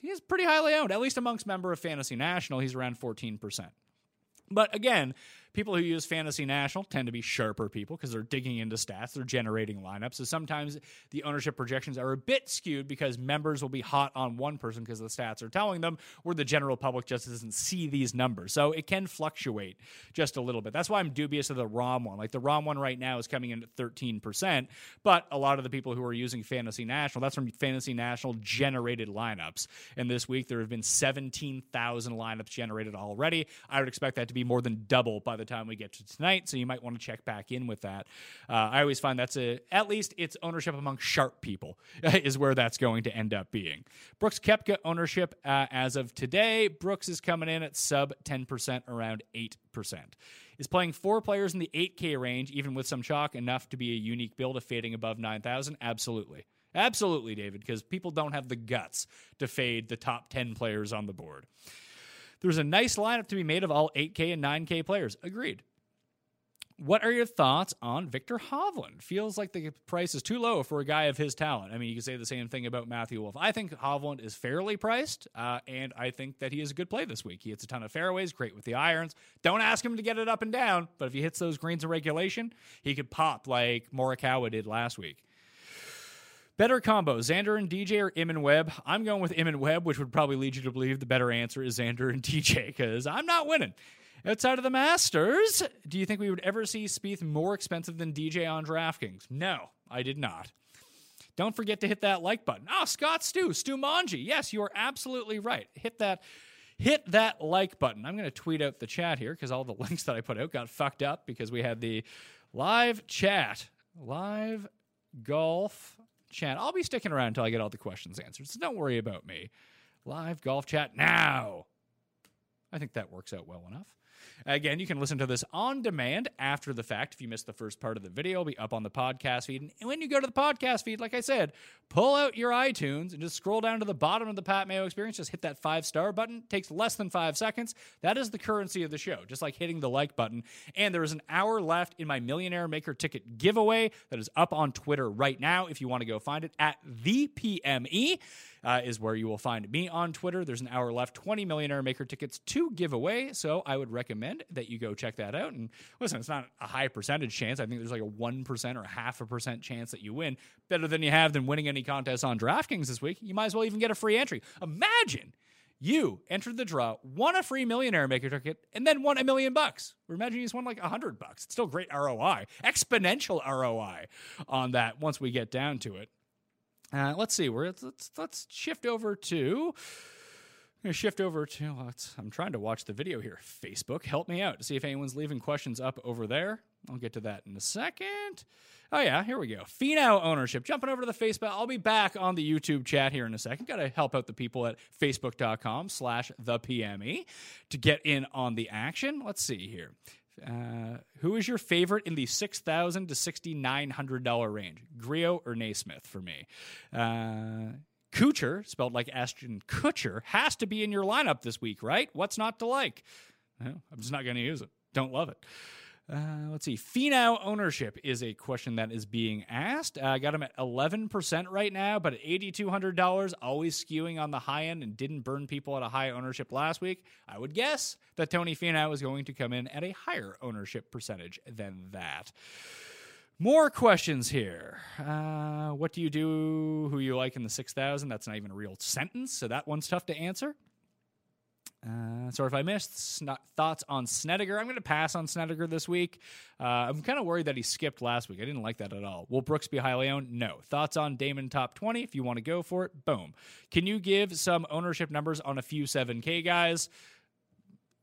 He's pretty highly owned, at least amongst member of Fantasy National. He's around fourteen percent. But again, people who use Fantasy National tend to be sharper people because they're digging into stats, they're generating lineups. So sometimes the ownership projections are a bit skewed because members will be hot on one person because the stats are telling them, where the general public just doesn't see these numbers. So it can fluctuate just a little bit. That's why I'm dubious of the ROM one. Like the ROM one right now is coming in at thirteen percent, but a lot of the people who are using Fantasy National, that's from Fantasy National generated lineups. And this week there have been seventeen thousand lineups generated already. I would expect that to be more than double by the the time we get to tonight, so you might want to check back in with that. uh, I always find that's a at least it's ownership among sharp people is where that's going to end up being. Brooks Koepka ownership uh, as of today. Brooks is coming in at sub ten percent, around eight percent. Is playing four players in the eight K range, even with some chalk, enough to be a unique build of fading above nine thousand? Absolutely. Absolutely, David, because people don't have the guts to fade the top ten players on the board. There's a nice lineup to be made of all eight K and nine K players. Agreed. What are your thoughts on Victor Hovland? Feels like the price is too low for a guy of his talent. I mean, you can say the same thing about Matthew Wolff. I think Hovland is fairly priced, uh, and I think that he is a good play this week. He hits a ton of fairways, great with the irons. Don't ask him to get it up and down, but if he hits those greens in regulation, he could pop like Morikawa did last week. Better combo, Xander and D J or Im and Webb? I'm going with Im and Webb, which would probably lead you to believe the better answer is Xander and D J, because I'm not winning. Outside of the Masters, do you think we would ever see Spieth more expensive than D J on DraftKings? No, I did not. Don't forget to hit that like button. Ah, oh, Scott Stu, Stu Manji. Yes, you are absolutely right. Hit that, hit that like button. I'm going to tweet out the chat here because all the links that I put out got fucked up because we had the live chat, live golf chat. I'll be sticking around until I get all the questions answered, so don't worry about me. Live golf chat now. I think that works out well enough. Again, you can listen to this on demand after the fact. If you missed the first part of the video, it'll be up on the podcast feed. And when you go to the podcast feed, like I said, pull out your iTunes and just scroll down to the bottom of the Pat Mayo Experience. Just hit that five-star button. It takes less than five seconds. That is the currency of the show, just like hitting the like button. And there is an hour left in my Millionaire Maker ticket giveaway that is up on Twitter right now. If you want to go find it, at the P M E uh, is where you will find me on Twitter. There's an hour left, twenty Millionaire Maker tickets to give away. So I would recommend that you go check that out. And listen, it's not a high percentage chance. I think there's like a one percent or a half a percent chance that you win. Better than you have than winning any contest on DraftKings this week. You might as well even get a free entry. Imagine you entered the draw, won a free Millionaire Maker ticket, and then won a million bucks. Or imagine you just won like a hundred bucks. It's still great R O I, exponential R O I on that once we get down to it. Uh, let's see. We're, let's, let's shift over to... I'm going to shift over to, let's, I'm trying to watch the video here. Facebook, help me out to see if anyone's leaving questions up over there. I'll get to that in a second. Oh, yeah, here we go. Finau ownership. Jumping over to the Facebook. I'll be back on the YouTube chat here in a second. Got to help out the people at facebook.com slash the PME to get in on the action. Let's see here. Uh, who is your favorite in the six thousand dollars to six thousand nine hundred dollars range? Griot or Naismith for me? Uh... Kuchar, spelled like Ashton Kutcher, has to be in your lineup this week, right? What's not to like? Well, I'm just not going to use it. Don't love it. Uh, let's see. Finau ownership is a question that is being asked. I uh, got him at eleven percent right now, but at eight thousand two hundred dollars, always skewing on the high end and didn't burn people at a high ownership last week. I would guess that Tony Finau is going to come in at a higher ownership percentage than that. More questions here. Uh, what do you do? Who you like in the six thousand? That's not even a real sentence, so that one's tough to answer. Uh, sorry if I missed. Sn- thoughts on Snedeker. I'm going to pass on Snedeker this week. Uh, I'm kind of worried that he skipped last week. I didn't like that at all. Will Brooks be highly owned? No. Thoughts on Damon top twenty? If you want to go for it, boom. Can you give some ownership numbers on a few seven K guys?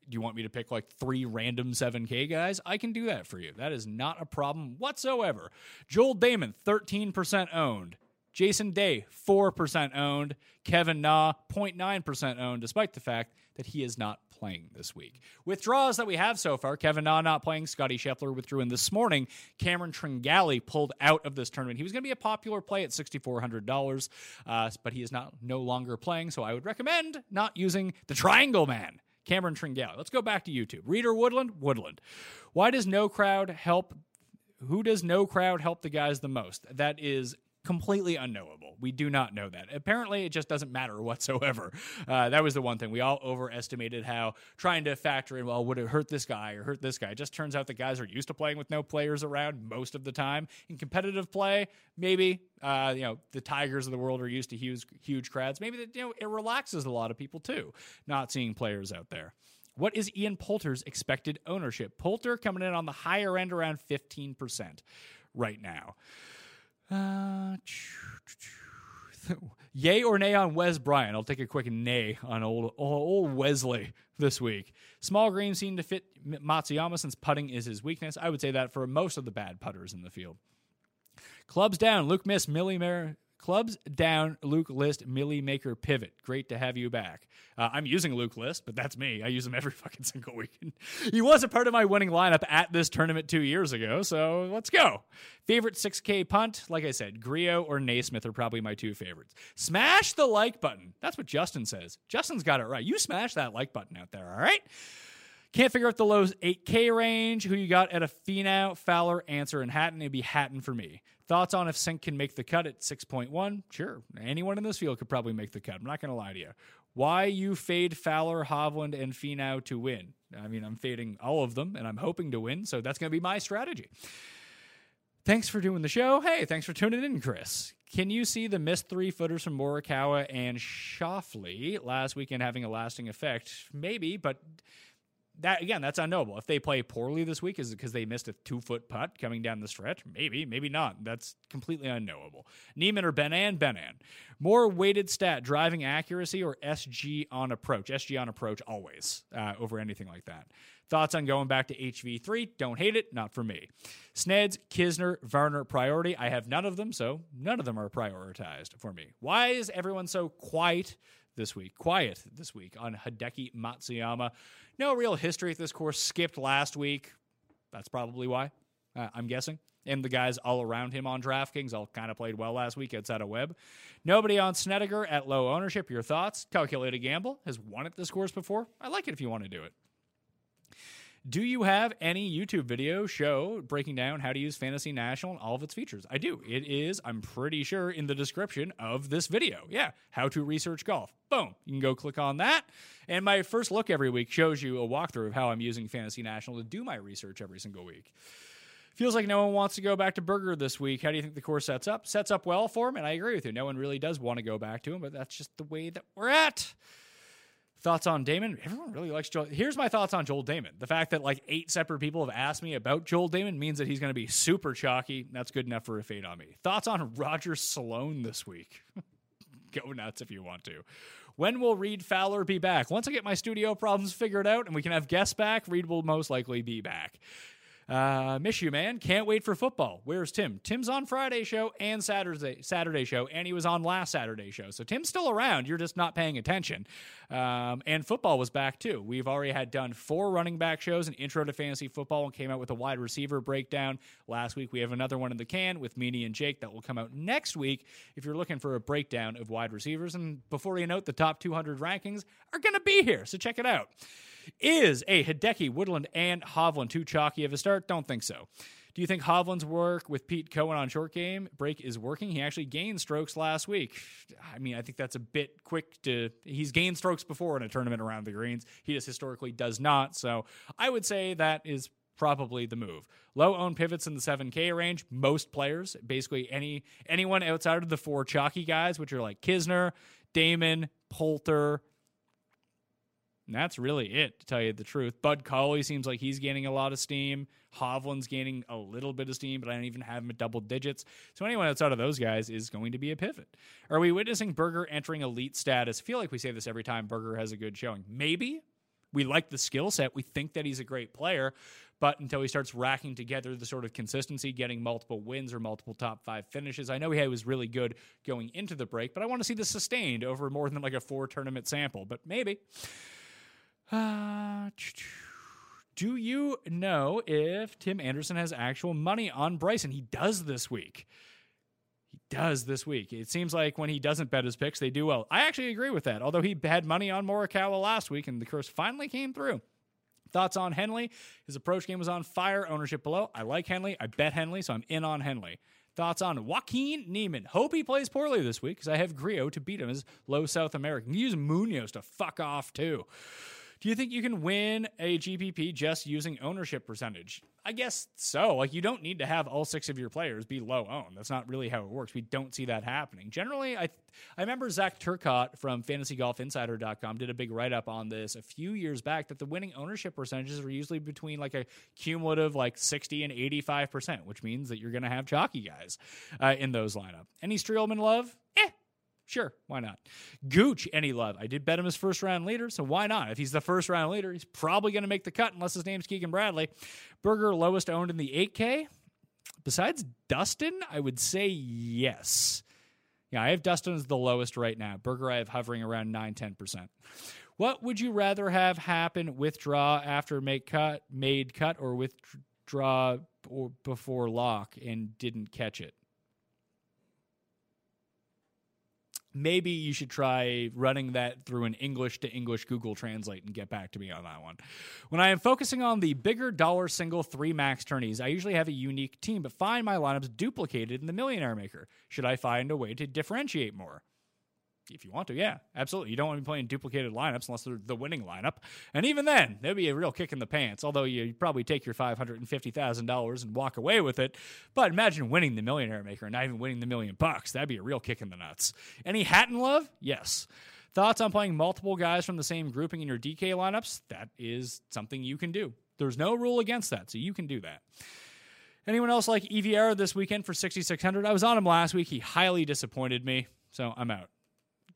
Do you want me to pick like three random seven K guys? I can do that for you. That is not a problem whatsoever. Joel Damon, thirteen percent owned. Jason Day, four percent owned. Kevin Na, zero point nine percent owned, despite the fact that he is not playing this week. Withdrawals that we have so far, Kevin Na not playing. Scotty Scheffler withdrew in this morning. Cameron Tringali pulled out of this tournament. He was going to be a popular play at six thousand four hundred dollars, uh, but he is not no longer playing, so I would recommend not using the Triangle Man. Cameron Tringali. Let's go back to YouTube. Reader Woodland, Woodland. Why does no crowd help? Who does no crowd help the guys the most? That is completely unknowable. We do not know that. Apparently, it just doesn't matter whatsoever. Uh, that was the one thing. We all overestimated how trying to factor in, well, would it hurt this guy or hurt this guy? It just turns out the guys are used to playing with no players around most of the time. In competitive play, maybe, uh, you know, the Tigers of the world are used to huge, huge crowds. Maybe that, you know, it relaxes a lot of people too, not seeing players out there. What is Ian Poulter's expected ownership? Poulter coming in on the higher end around fifteen percent right now. Uh, yay or nay on Wes Bryant? I'll take a quick nay on old old Wesley this week. Small green seemed to fit Matsuyama since putting is his weakness. I would say that for most of the bad putters in the field. Clubs down. Luke Miss, Millie Mare. Clubs down, Luke List, Millie Maker pivot. Great to have you back. Uh, I'm using Luke List, but that's me. I use him every fucking single weekend. He was a part of my winning lineup at this tournament two years ago, so let's go. Favorite six K punt? Like I said, Griot or Naismith are probably my two favorites. Smash the like button. That's what Justin says. Justin's got it right. You smash that like button out there, all right? Can't figure out the low's eight K range. Who you got at a Finau, Fowler, Ancer, and Hatton? It'd be Hatton for me. Thoughts on if Sink can make the cut at six point one? Sure. Anyone in this field could probably make the cut. I'm not going to lie to you. Why you fade Fowler, Hovland, and Finau to win? I mean, I'm fading all of them, and I'm hoping to win, so that's going to be my strategy. Thanks for doing the show. Hey, thanks for tuning in, Chris. Can you see the missed three-footers from Morikawa and Schauffele last weekend having a lasting effect? Maybe, but that again, that's unknowable. If they play poorly this week, is it because they missed a two-foot putt coming down the stretch? Maybe, maybe not. That's completely unknowable. Niemann or Benan? Benan. More weighted stat, driving accuracy or S G on approach? S G on approach always uh, over anything like that. Thoughts on going back to H V three? Don't hate it. Not for me. Sneds, Kisner, Varner, priority. I have none of them, so none of them are prioritized for me. Why is everyone so quiet this week? Quiet this week on Hideki Matsuyama. No real history at this course. Skipped last week. That's probably why, uh, I'm guessing. And the guys all around him on DraftKings all kind of played well last week outside of Webb. Nobody on Snedeker at low ownership. Your thoughts? Calculate a gamble. Has won at this course before. I like it if you want to do it. Do you have any YouTube video show breaking down how to use Fantasy National and all of its features? I do. It is, I'm pretty sure, in the description of this video. Yeah, how to research golf. Boom. You can go click on that. And my first look every week shows you a walkthrough of how I'm using Fantasy National to do my research every single week. Feels like no one wants to go back to Berger this week. How do you think the course sets up? Sets up well for him, and I agree with you. No one really does want to go back to him, but that's just the way that we're at. Thoughts on Damon? Everyone really likes Joel. Here's my thoughts on Joel Damon. The fact that like eight separate people have asked me about Joel Damon means that he's going to be super chalky. That's good enough for a fade on me. Thoughts on Roger Sloan this week? Go nuts if you want to. When will Reed Fowler be back? Once I get my studio problems figured out and we can have guests back, Reed will most likely be back. Uh, miss you, man. Can't wait for football. Where's Tim? Tim's on Friday show and Saturday Saturday show, and he was on last Saturday show. So Tim's still around. You're just not paying attention. Um, and football was back, too. We've already had done four running back shows, an intro to fantasy football, and came out with a wide receiver breakdown last week. We have another one in the can with Meany and Jake that will come out next week if you're looking for a breakdown of wide receivers. And before you know it, the top two hundred rankings are going to be here, so check it out. Is a Hideki, Woodland, and Hovland too chalky of a start? Don't think so. Do you think Hovland's work with Pete Cohen on short game break is working? He actually gained strokes last week. I mean, I think that's a bit quick to... He's gained strokes before in a tournament around the greens. He just historically does not, so I would say that is probably the move. Low own pivots in the seven K range. Most players, basically any anyone outside of the four chalky guys, which are like Kisner, Damon, Poulter... And that's really it, to tell you the truth. Bud Cauley seems like he's gaining a lot of steam. Hovland's gaining a little bit of steam, but I don't even have him at double digits. So anyone outside of those guys is going to be a pivot. Are we witnessing Berger entering elite status? I feel like we say this every time Berger has a good showing. Maybe. We like the skill set. We think that he's a great player. But until he starts racking together the sort of consistency, getting multiple wins or multiple top five finishes. I know he was really good going into the break, but I want to see this sustained over more than like a four-tournament sample. But maybe. Uh, do you know if Tim Anderson has actual money on Bryson? He does this week. He does this week. It seems like when he doesn't bet his picks, they do well. I actually agree with that, although he had money on Morikawa last week, and the curse finally came through. Thoughts on Henley? His approach game was on fire, ownership below. I like Henley. I bet Henley, so I'm in on Henley. Thoughts on Joaquin Niemann? Hope he plays poorly this week, because I have Griot to beat him as low South American. Use Munoz to fuck off, too. Do you think you can win a G P P just using ownership percentage? I guess so. Like, you don't need to have all six of your players be low owned. That's not really how it works. We don't see that happening. Generally, I th- I remember Zach Turcotte from fantasy golf insider dot com did a big write-up on this a few years back that the winning ownership percentages are usually between like a cumulative like sixty and eighty-five percent, which means that you're going to have chalky guys uh, in those lineup. Any Streelman love? Eh. Sure, why not? Gooch, any love? I did bet him as first-round leader, so why not? If he's the first-round leader, he's probably going to make the cut unless his name's Keegan Bradley. Berger, lowest owned in the eight K? Besides Dustin, I would say yes. Yeah, I have Dustin as the lowest right now. Berger, I have hovering around nine to ten percent. What would you rather have happen? Withdraw after make cut, made cut, or withdraw or before lock and didn't catch it? maybe you should try running that through an English to English Google Translate and get back to me on that one. When I am focusing on the bigger dollar single three max tourneys, I usually have a unique team, but find my lineups duplicated in the Millionaire Maker. Should I find a way to differentiate more? If you want to, yeah, absolutely. You don't want to be playing duplicated lineups unless they're the winning lineup. And even then, that'd be a real kick in the pants, although you'd probably take your five hundred fifty thousand dollars and walk away with it. But imagine winning the Millionaire Maker and not even winning the million bucks. That'd be a real kick in the nuts. Any hat in love? Yes. Thoughts on playing multiple guys from the same grouping in your D K lineups? That is something you can do. There's no rule against that, so you can do that. Anyone else like Evieira this weekend for sixty-six hundred dollars? I was on him last week. He highly disappointed me, so I'm out.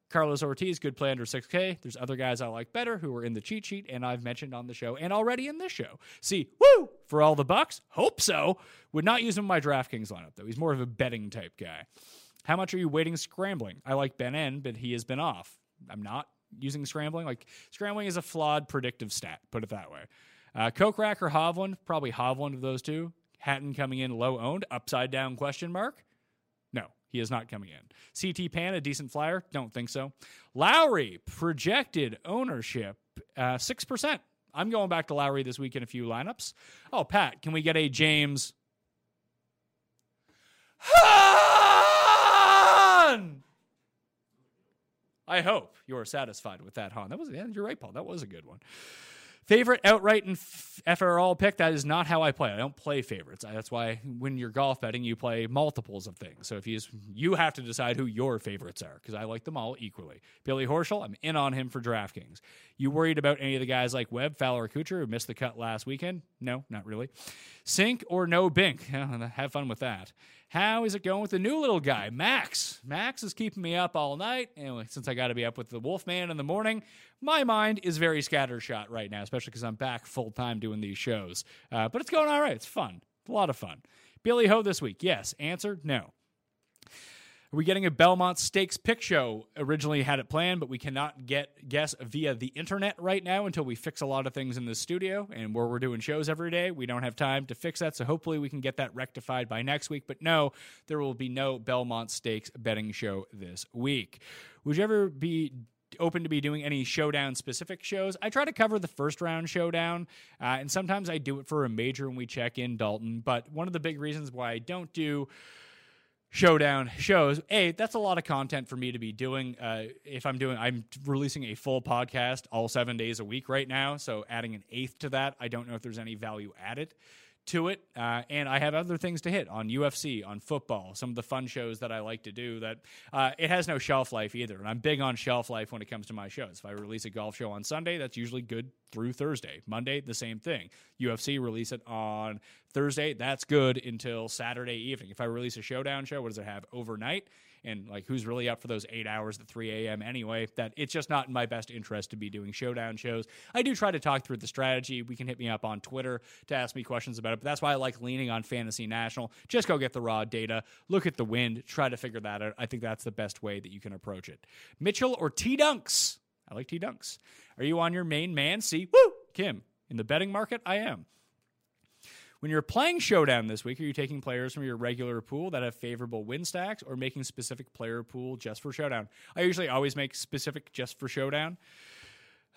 Carlos Ortiz, good play under six K. There's other guys I like better who are in the cheat sheet and I've mentioned on the show and already in this show. See, woo, for all the bucks? Hope so. Would not use him in my DraftKings lineup, though. He's more of a betting type guy. How much are you waiting scrambling? I like Ben N, but he has been off. I'm not using scrambling. Like, scrambling is a flawed predictive stat, put it that way. Uh, Kokrak or Hovland? Probably Hovland of those two. Hatton coming in low-owned, upside-down question mark? No. He is not coming in. C T Pan, a decent flyer? Don't think so. Lowry, projected ownership, uh, six percent. I'm going back to Lowry this week in a few lineups. Oh, Pat, can we get a James? Han! I hope you're satisfied with that, Han. That was, yeah, you're right, Paul. That was a good one. Favorite outright and F R L pick, that is not how I play. I don't play favorites. That's why when you're golf betting, you play multiples of things. So if you, you have to decide who your favorites are, because I like them all equally. Billy Horschel, I'm in on him for DraftKings. You worried about any of the guys like Webb, Fowler, Kuchar, who missed the cut last weekend? No, not really. Sink or no bink? Have fun with that. How is it going with the new little guy, Max? Max is keeping me up all night. Anyway, since I got to be up with the Wolfman in the morning, my mind is very scattershot right now, especially because I'm back full-time doing these shows. Uh, but it's going all right. It's fun. It's a lot of fun. Billy Ho this week. Yes. Answer? No. Are we getting a Belmont Stakes pick show? Originally had it planned, but we cannot get guess via the internet right now until we fix a lot of things in the studio and where we're doing shows every day. We don't have time to fix that, so hopefully we can get that rectified by next week. But no, there will be no Belmont Stakes betting show this week. Would you ever be open to be doing any showdown-specific shows? I try to cover the first-round showdown, uh, and sometimes I do it for a major when we check in, Dalton. But one of the big reasons why I don't do showdown shows, A, that's a lot of content for me to be doing. Uh, if I'm doing, I'm releasing a full podcast all seven days a week right now, so adding an eighth to that, I don't know if there's any value added to it. Uh, and I have other things to hit on U F C, on football, some of the fun shows that I like to do that uh, it has no shelf life either. And I'm big on shelf life when it comes to my shows. If I release a golf show on Sunday, that's usually good through Thursday. Monday, the same thing. U F C, release it on Thursday. That's good until Saturday evening. If I release a showdown show, what does it have? Overnight? And like, who's really up for those eight hours at three a.m. anyway? That it's just not in my best interest to be doing showdown shows. I do try to talk through the strategy. We can hit me up on Twitter to ask me questions about it. But that's why I like leaning on Fantasy National. Just go get the raw data, look at the wind, try to figure that out. I think that's the best way that you can approach it. Mitchell or T-Dunks? I like T-Dunks. Are you on your main man? See, woo, Kim. In the betting market, I am. When you're playing Showdown this week, are you taking players from your regular pool that have favorable win stacks or making specific player pool just for Showdown? I usually always make specific just for Showdown.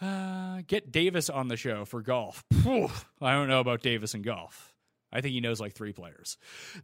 Uh, get Davis on the show for golf. Poof, I don't know about Davis and golf. I think he knows like three players.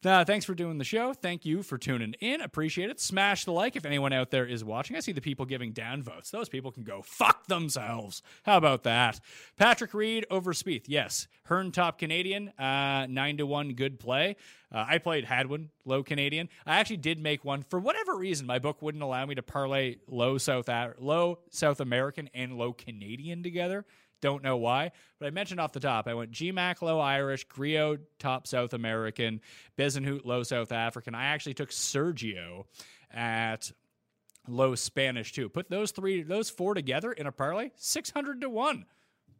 Uh, thanks for doing the show. Thank you for tuning in. Appreciate it. Smash the like if anyone out there is watching. I see the people giving down votes. Those people can go fuck themselves. How about that? Patrick Reed over Spieth. Yes. Hearn top Canadian. Uh, nine to one good play. Uh, I played Hadwin, low Canadian. I actually did make one. For whatever reason, my book wouldn't allow me to parlay low South, low South American and low Canadian together. Don't know why, but I mentioned off the top, I went G M A C low Irish, Griot top South American, Bezenhout low South African. I actually took Sergio at low Spanish too. Put those three, those four together in a parlay, six hundred to one,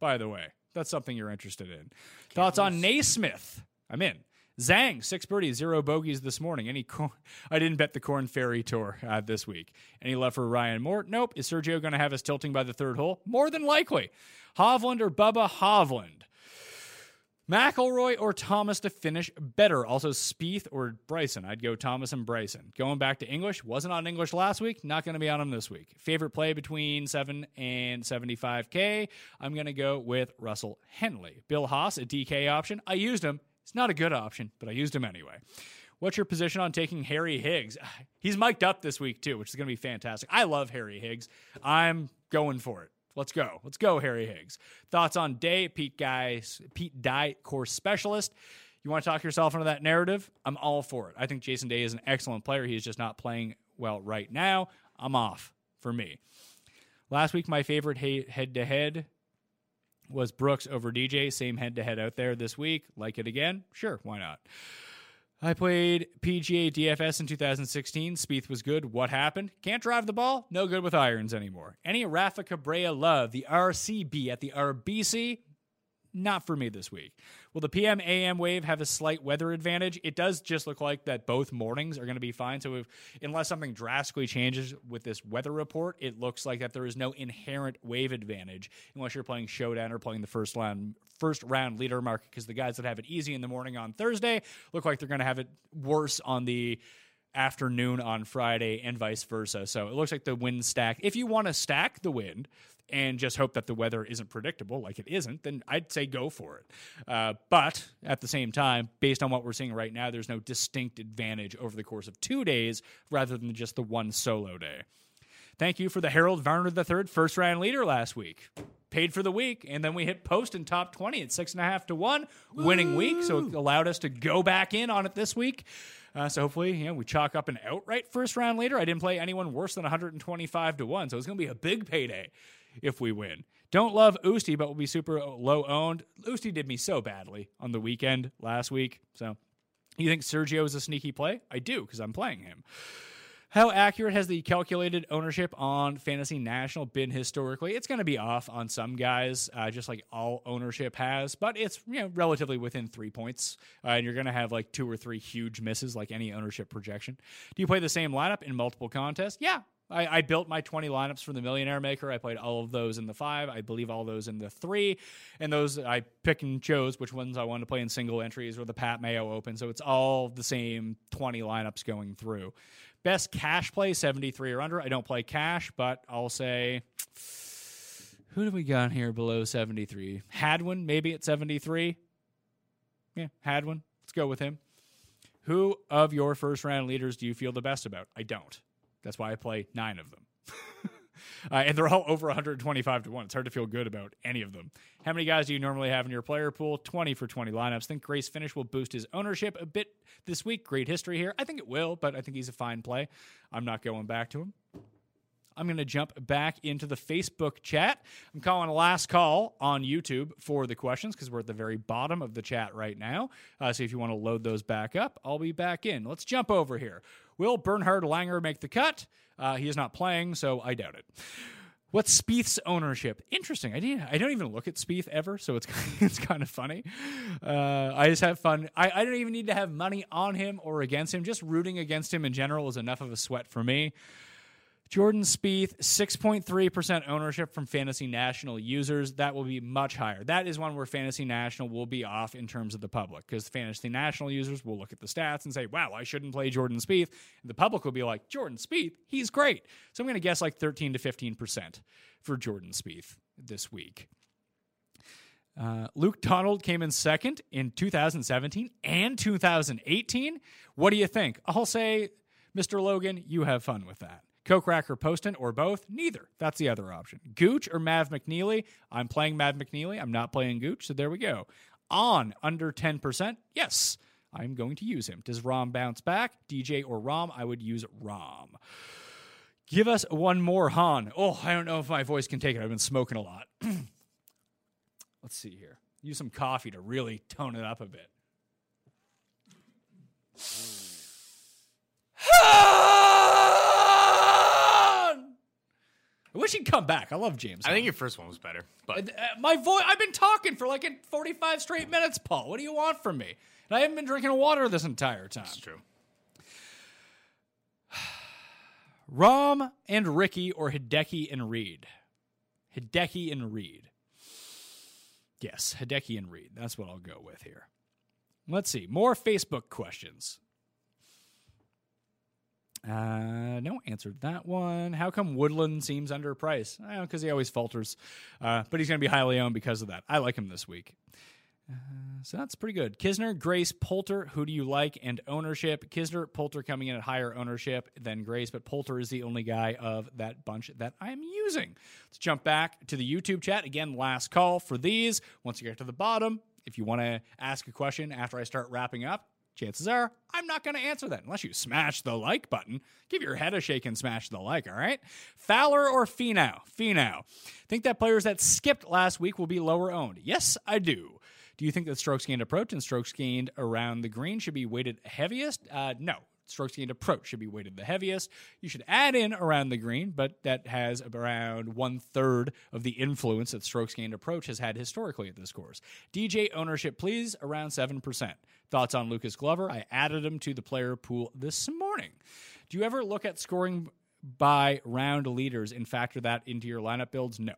by the way. That's something you're interested in. Can't Thoughts lose. On Naismith? I'm in. Zhang, six birdies, zero bogeys this morning. Any, cor- I didn't bet the Corn Ferry Tour uh, this week. Any love for Ryan Moore? Nope. Is Sergio going to have us tilting by the third hole? More than likely. Hovland or Bubba Hovland? McIlroy or Thomas to finish better? Also, Spieth or Bryson? I'd go Thomas and Bryson. Going back to English, wasn't on English last week. Not going to be on him this week. Favorite play between seven and seventy-five K? I'm going to go with Russell Henley. Bill Haas, a D K option. I used him. It's not a good option, but I used him anyway. What's your position on taking Harry Higgs? He's mic'd up this week, too, which is going to be fantastic. I love Harry Higgs. I'm going for it. Let's go. Let's go, Harry Higgs. Thoughts on Day, Pete Guys, Pete Dye, course specialist. You want to talk yourself into that narrative? I'm all for it. I think Jason Day is an excellent player. He's just not playing well right now. I'm off for me. Last week, my favorite head-to-head was Brooks over D J. Same head-to-head out there this week. Like it again? Sure, why not? I played P G A D F S in two thousand sixteen. Spieth was good. What happened? Can't drive the ball? No good with irons anymore. Any Rafa Cabrera love? The R C B at the R B C? Not for me this week. Will the P M A M wave have a slight weather advantage? It does just look like that both mornings are going to be fine. So if, unless something drastically changes with this weather report, it looks like that there is no inherent wave advantage unless you're playing showdown or playing the first round. First round leader market, because the guys that have it easy in the morning on Thursday look like they're going to have it worse on the afternoon on Friday and vice versa. So it looks like the wind stack. If you want to stack the wind and just hope that the weather isn't predictable, like it isn't, then I'd say go for it. Uh, but at the same time, based on what we're seeing right now, there's no distinct advantage over the course of two days rather than just the one solo day. Thank you for the Harold Varner the third first round leader last week. Paid for the week, and then we hit post in top twenty at six and a half to one, Woo! Winning week. So it allowed us to go back in on it this week. Uh, so hopefully, you know, we chalk up an outright first round leader. I didn't play anyone worse than one hundred twenty-five to one, so it's going to be a big payday if we win. Don't love Usti, but we'll be super low owned. Usti did me so badly on the weekend last week. So you think Sergio is a sneaky play? I do, because I'm playing him. How accurate has the calculated ownership on Fantasy National been historically? It's going to be off on some guys, uh, just like all ownership has, but it's, you know, relatively within three points, uh, and you're going to have like two or three huge misses, like any ownership projection. Do you play the same lineup in multiple contests? Yeah. I, I built my twenty lineups for the Millionaire Maker. I played all of those in the five. I believe all those in the three. And those I pick and chose which ones I wanted to play in single entries or the Pat Mayo Open. So it's all the same twenty lineups going through. Best cash play, seventy-three or under. I don't play cash, but I'll say, who do we got here below seventy-three? Hadwin, maybe at seventy-three. Yeah, Hadwin. Let's go with him. Who of your first-round leaders do you feel the best about? I don't. That's why I play nine of them. uh, and they're all over one hundred twenty-five to one. It's hard to feel good about any of them. How many guys do you normally have in your player pool? twenty for twenty lineups. Think Grace Finish will boost his ownership a bit this week. Great history here. I think it will, but I think he's a fine play. I'm not going back to him. I'm going to jump back into the Facebook chat. I'm calling a last call on YouTube for the questions because we're at the very bottom of the chat right now. Uh, so if you want to load those back up, I'll be back in. Let's jump over here. Will Bernhard Langer make the cut? Uh, he is not playing, so I doubt it. What's Spieth's ownership? Interesting. I didn't, I don't even look at Spieth ever, so it's it's kind of funny. Uh, I just have fun. I, I don't even need to have money on him or against him. Just rooting against him in general is enough of a sweat for me. Jordan Spieth, six point three percent ownership from Fantasy National users. That will be much higher. That is one where Fantasy National will be off in terms of the public because Fantasy National users will look at the stats and say, wow, I shouldn't play Jordan Spieth. And the public will be like, Jordan Spieth, he's great. So I'm going to guess like thirteen to fifteen percent for Jordan Spieth this week. Uh, Luke Donald came in second in two thousand seventeen and two thousand eighteen. What do you think? I'll say, Mister Logan, you have fun with that. Kokrak or Poston or both? Neither. That's the other option. Gooch or Mav McNeely? I'm playing Mav McNeely. I'm not playing Gooch, so there we go. On under ten percent? Yes, I'm going to use him. Does Rom bounce back? D J or Rom? I would use Rom. Give us one more, Han. Oh, I don't know if my voice can take it. I've been smoking a lot. Let's see here. Use some coffee to really tone it up a bit. I wish he'd come back. I love James. I think your first one was better. But my voice, I've been talking for like forty-five straight minutes, Paul. What do you want from me? And I haven't been drinking water this entire time. That's true. Rom and Ricky or Hideki and Reed? Hideki and Reed. Yes, Hideki and Reed. That's what I'll go with here. Let's see. More Facebook questions. Uh, no answered that one. How come Woodland seems underpriced? I don't know, because he always falters. Uh, but he's going to be highly owned because of that. I like him this week. Uh, so that's pretty good. Kisner, Grace, Poulter, who do you like, and ownership? Kisner, Poulter coming in at higher ownership than Grace, but Poulter is the only guy of that bunch that I'm using. Let's jump back to the YouTube chat. Again, last call for these. Once you get to the bottom, if you want to ask a question after I start wrapping up, chances are I'm not going to answer that unless you smash the like button. Give your head a shake and smash the like, all right? Fowler or Finau? Finau. Think that players that skipped last week will be lower owned. Yes, I do. Do you think that strokes gained approach and strokes gained around the green should be weighted heaviest? Uh, no. Strokes gained approach should be weighted the heaviest. You should add in around the green, but that has around one-third of the influence that strokes gained approach has had historically at this course. D J ownership, please, around seven percent. Thoughts on Lucas Glover? I added him to the player pool this morning. Do you ever look at scoring by round leaders and factor that into your lineup builds? No.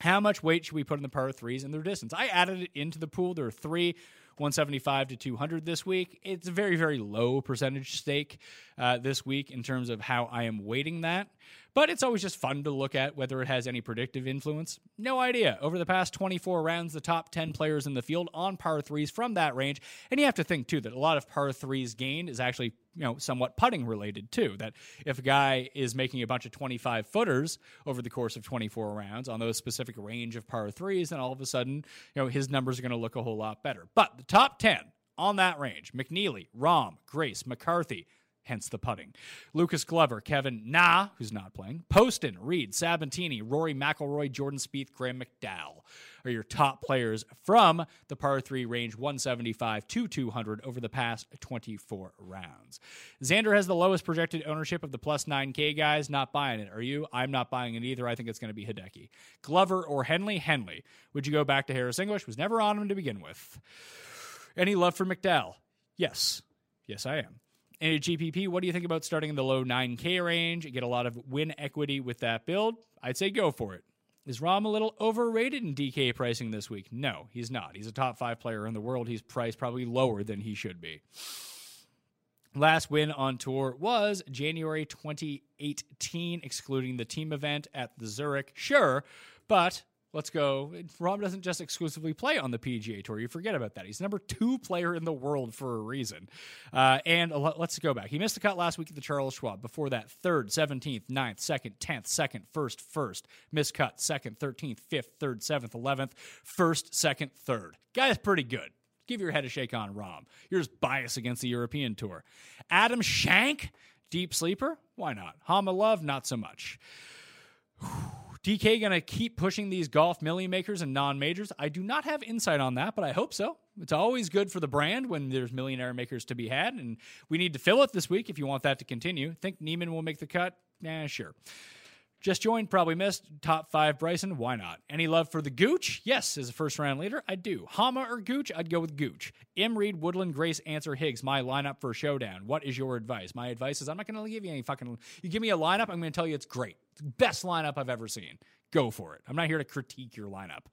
How much weight should we put in the par threes and their distance? I added it into the pool. There are three, one seventy-five to two hundred this week. It's a very, very low percentage stake uh, this week in terms of how I am weighting that. But it's always just fun to look at whether it has any predictive influence. No idea. Over the past twenty-four rounds, the top ten players in the field on par threes from that range. And you have to think, too, that a lot of par threes gained is actually, you know, somewhat putting related, too. That if a guy is making a bunch of twenty-five footers over the course of twenty-four rounds on those specific range of par threes, then all of a sudden, you know, his numbers are going to look a whole lot better. But the top ten on that range, McNeely, Rahm, Grace, McCarthy, hence the putting. Lucas Glover, Kevin Na, who's not playing, Poston, Reed, Sabatini, Rory McIlroy, Jordan Spieth, Graham McDowell are your top players from the par three range one seventy-five to two hundred over the past twenty-four rounds. Xander has the lowest projected ownership of the plus nine K guys. Not buying it, are you? I'm not buying it either. I think it's going to be Hideki. Glover or Henley? Henley. Would you go back to Harris English? Was never on him to begin with. Any love for McDowell? Yes. Yes, I am. And a G P P, what do you think about starting in the low nine K range? You get a lot of win equity with that build. I'd say go for it. Is Rahm a little overrated in D K pricing this week? No, he's not. He's a top five player in the world. He's priced probably lower than he should be. Last win on tour was January twenty eighteen, excluding the team event at the Zurich. Sure, but let's go. Rahm doesn't just exclusively play on the P G A Tour. You forget about that. He's number two player in the world for a reason. Uh, and a lot, let's go back. He missed the cut last week at the Charles Schwab. Before that, third, seventeenth, ninth, second, tenth, second, first, first. Missed cut, second, thirteenth, fifth, third, seventh, eleventh, first, second, third. Guy's pretty good. Give your head a shake on Rahm. You're just biased against the European Tour. Adam Shank, deep sleeper? Why not? Hama Love, not so much. D K going to keep pushing these golf milli makers and non-majors? I do not have insight on that, but I hope so. It's always good for the brand when there's millionaire makers to be had, and we need to fill it this week if you want that to continue. Think Neiman will make the cut? Nah, sure. Just joined, probably missed. Top five Bryson, why not? Any love for the Gooch? Yes, as a first-round leader, I do. Hama or Gooch? I'd go with Gooch. Im Reed, Woodland, Grace, Answer, Higgs, my lineup for a showdown. What is your advice? My advice is I'm not going to give you any fucking... You give me a lineup, I'm going to tell you it's great. Best lineup I've ever seen. Go for it. I'm not here to critique your lineup.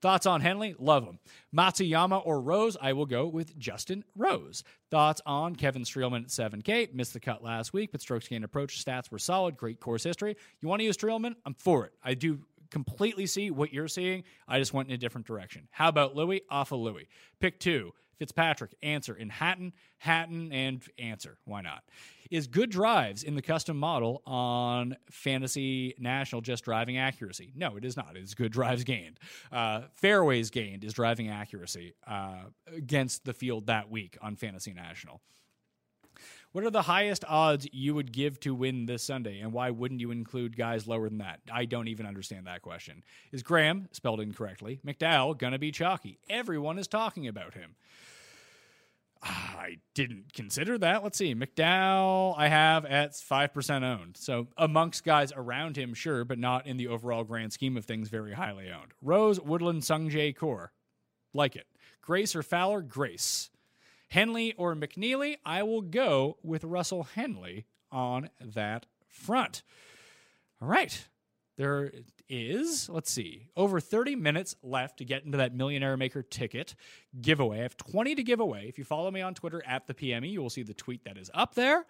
Thoughts on Henley? Love him. Matsuyama or Rose? I will go with Justin Rose. Thoughts on Kevin Streelman at seven K? Missed the cut last week, but strokes gained approach stats were solid. Great course history. You want to use Streelman? I'm for it. I do completely see what you're seeing. I just went in a different direction. How about Louis? Off of Louis. Pick two. Fitzpatrick, Answer, and Hatton, Hatton, and Answer. Why not? Is good drives in the custom model on Fantasy National just driving accuracy? No, it is not. It's good drives gained. Uh, fairways gained is driving accuracy uh, against the field that week on Fantasy National. What are the highest odds you would give to win this Sunday, and why wouldn't you include guys lower than that? I don't even understand that question. Is Graham, spelled incorrectly, McDowell going to be chalky? Everyone is talking about him. I didn't consider that. Let's see. McDowell I have at five percent owned. So amongst guys around him, sure, but not in the overall grand scheme of things, very highly owned. Rose, Woodland, Sungjae Kor. Like it. Grace or Fowler? Grace. Henley or McNeely, I will go with Russell Henley on that front. All right. There is, let's see, over thirty minutes left to get into that Millionaire Maker ticket giveaway. I have twenty to give away. If you follow me on Twitter at the P M E, you will see the tweet that is up there.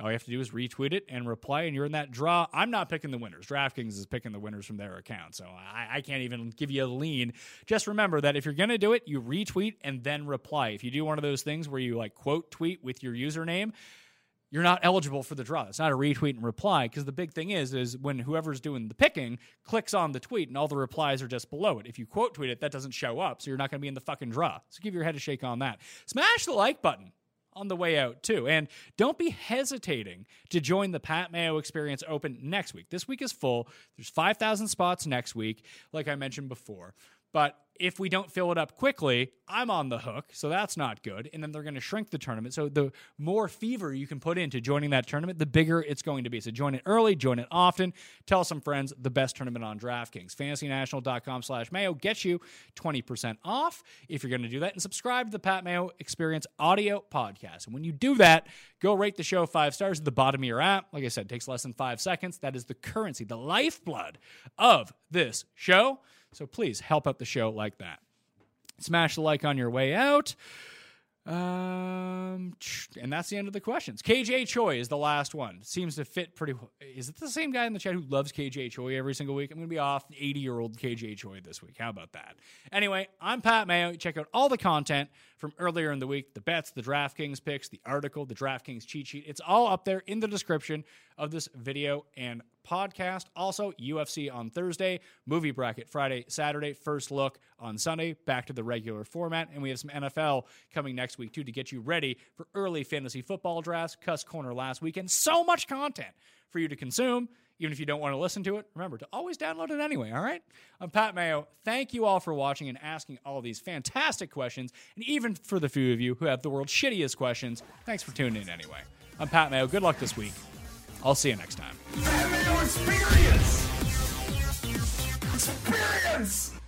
All you have to do is retweet it and reply, and you're in that draw. I'm not picking the winners. DraftKings is picking the winners from their account, so I, I can't even give you a lean. Just remember that if you're going to do it, you retweet and then reply. If you do one of those things where you, like, quote tweet with your username, you're not eligible for the draw. It's not a retweet and reply, because the big thing is, is when whoever's doing the picking clicks on the tweet and all the replies are just below it. If you quote tweet it, that doesn't show up, so you're not going to be in the fucking draw. So give your head a shake on that. Smash the like button on the way out too, and don't be hesitating to join the Pat Mayo Experience Open next week. This week is full. There's five thousand spots next week, like I mentioned before, but if we don't fill it up quickly, I'm on the hook, so that's not good, and then they're going to shrink the tournament. So the more fever you can put into joining that tournament, the bigger it's going to be. So join it early, join it often, tell some friends. The best tournament on DraftKings. fantasy national dot com slash Mayo gets you twenty percent off if you're going to do that, and subscribe to the Pat Mayo Experience audio podcast. And when you do that, go rate the show five stars at the bottom of your app. Like I said, it takes less than five seconds. That is the currency, the lifeblood of this show. So please help out the show like that. Smash the like on your way out. Um, and that's the end of the questions. K J Choi is the last one. Seems to fit pretty well. Is it the same guy in the chat who loves K J Choi every single week? I'm going to be off eighty-year-old K J Choi this week. How about that? Anyway, I'm Pat Mayo. Check out all the content from earlier in the week. The bets, the DraftKings picks, the article, the DraftKings cheat sheet. It's all up there in the description of this video and podcast. Also, U F C on Thursday, movie bracket Friday, Saturday, first look on Sunday, back to the regular format. And we have some N F L coming next week too, to get you ready for early fantasy football drafts. Cuss Corner last weekend. So much content for you to consume. Even if you don't want to listen to it, remember to always download it anyway, all right? I'm Pat Mayo. Thank you all for watching and asking all these fantastic questions. And even for the few of you who have the world's shittiest questions, thanks for tuning in anyway. I'm Pat Mayo. Good luck this week. I'll see you next time. Experience! Experience!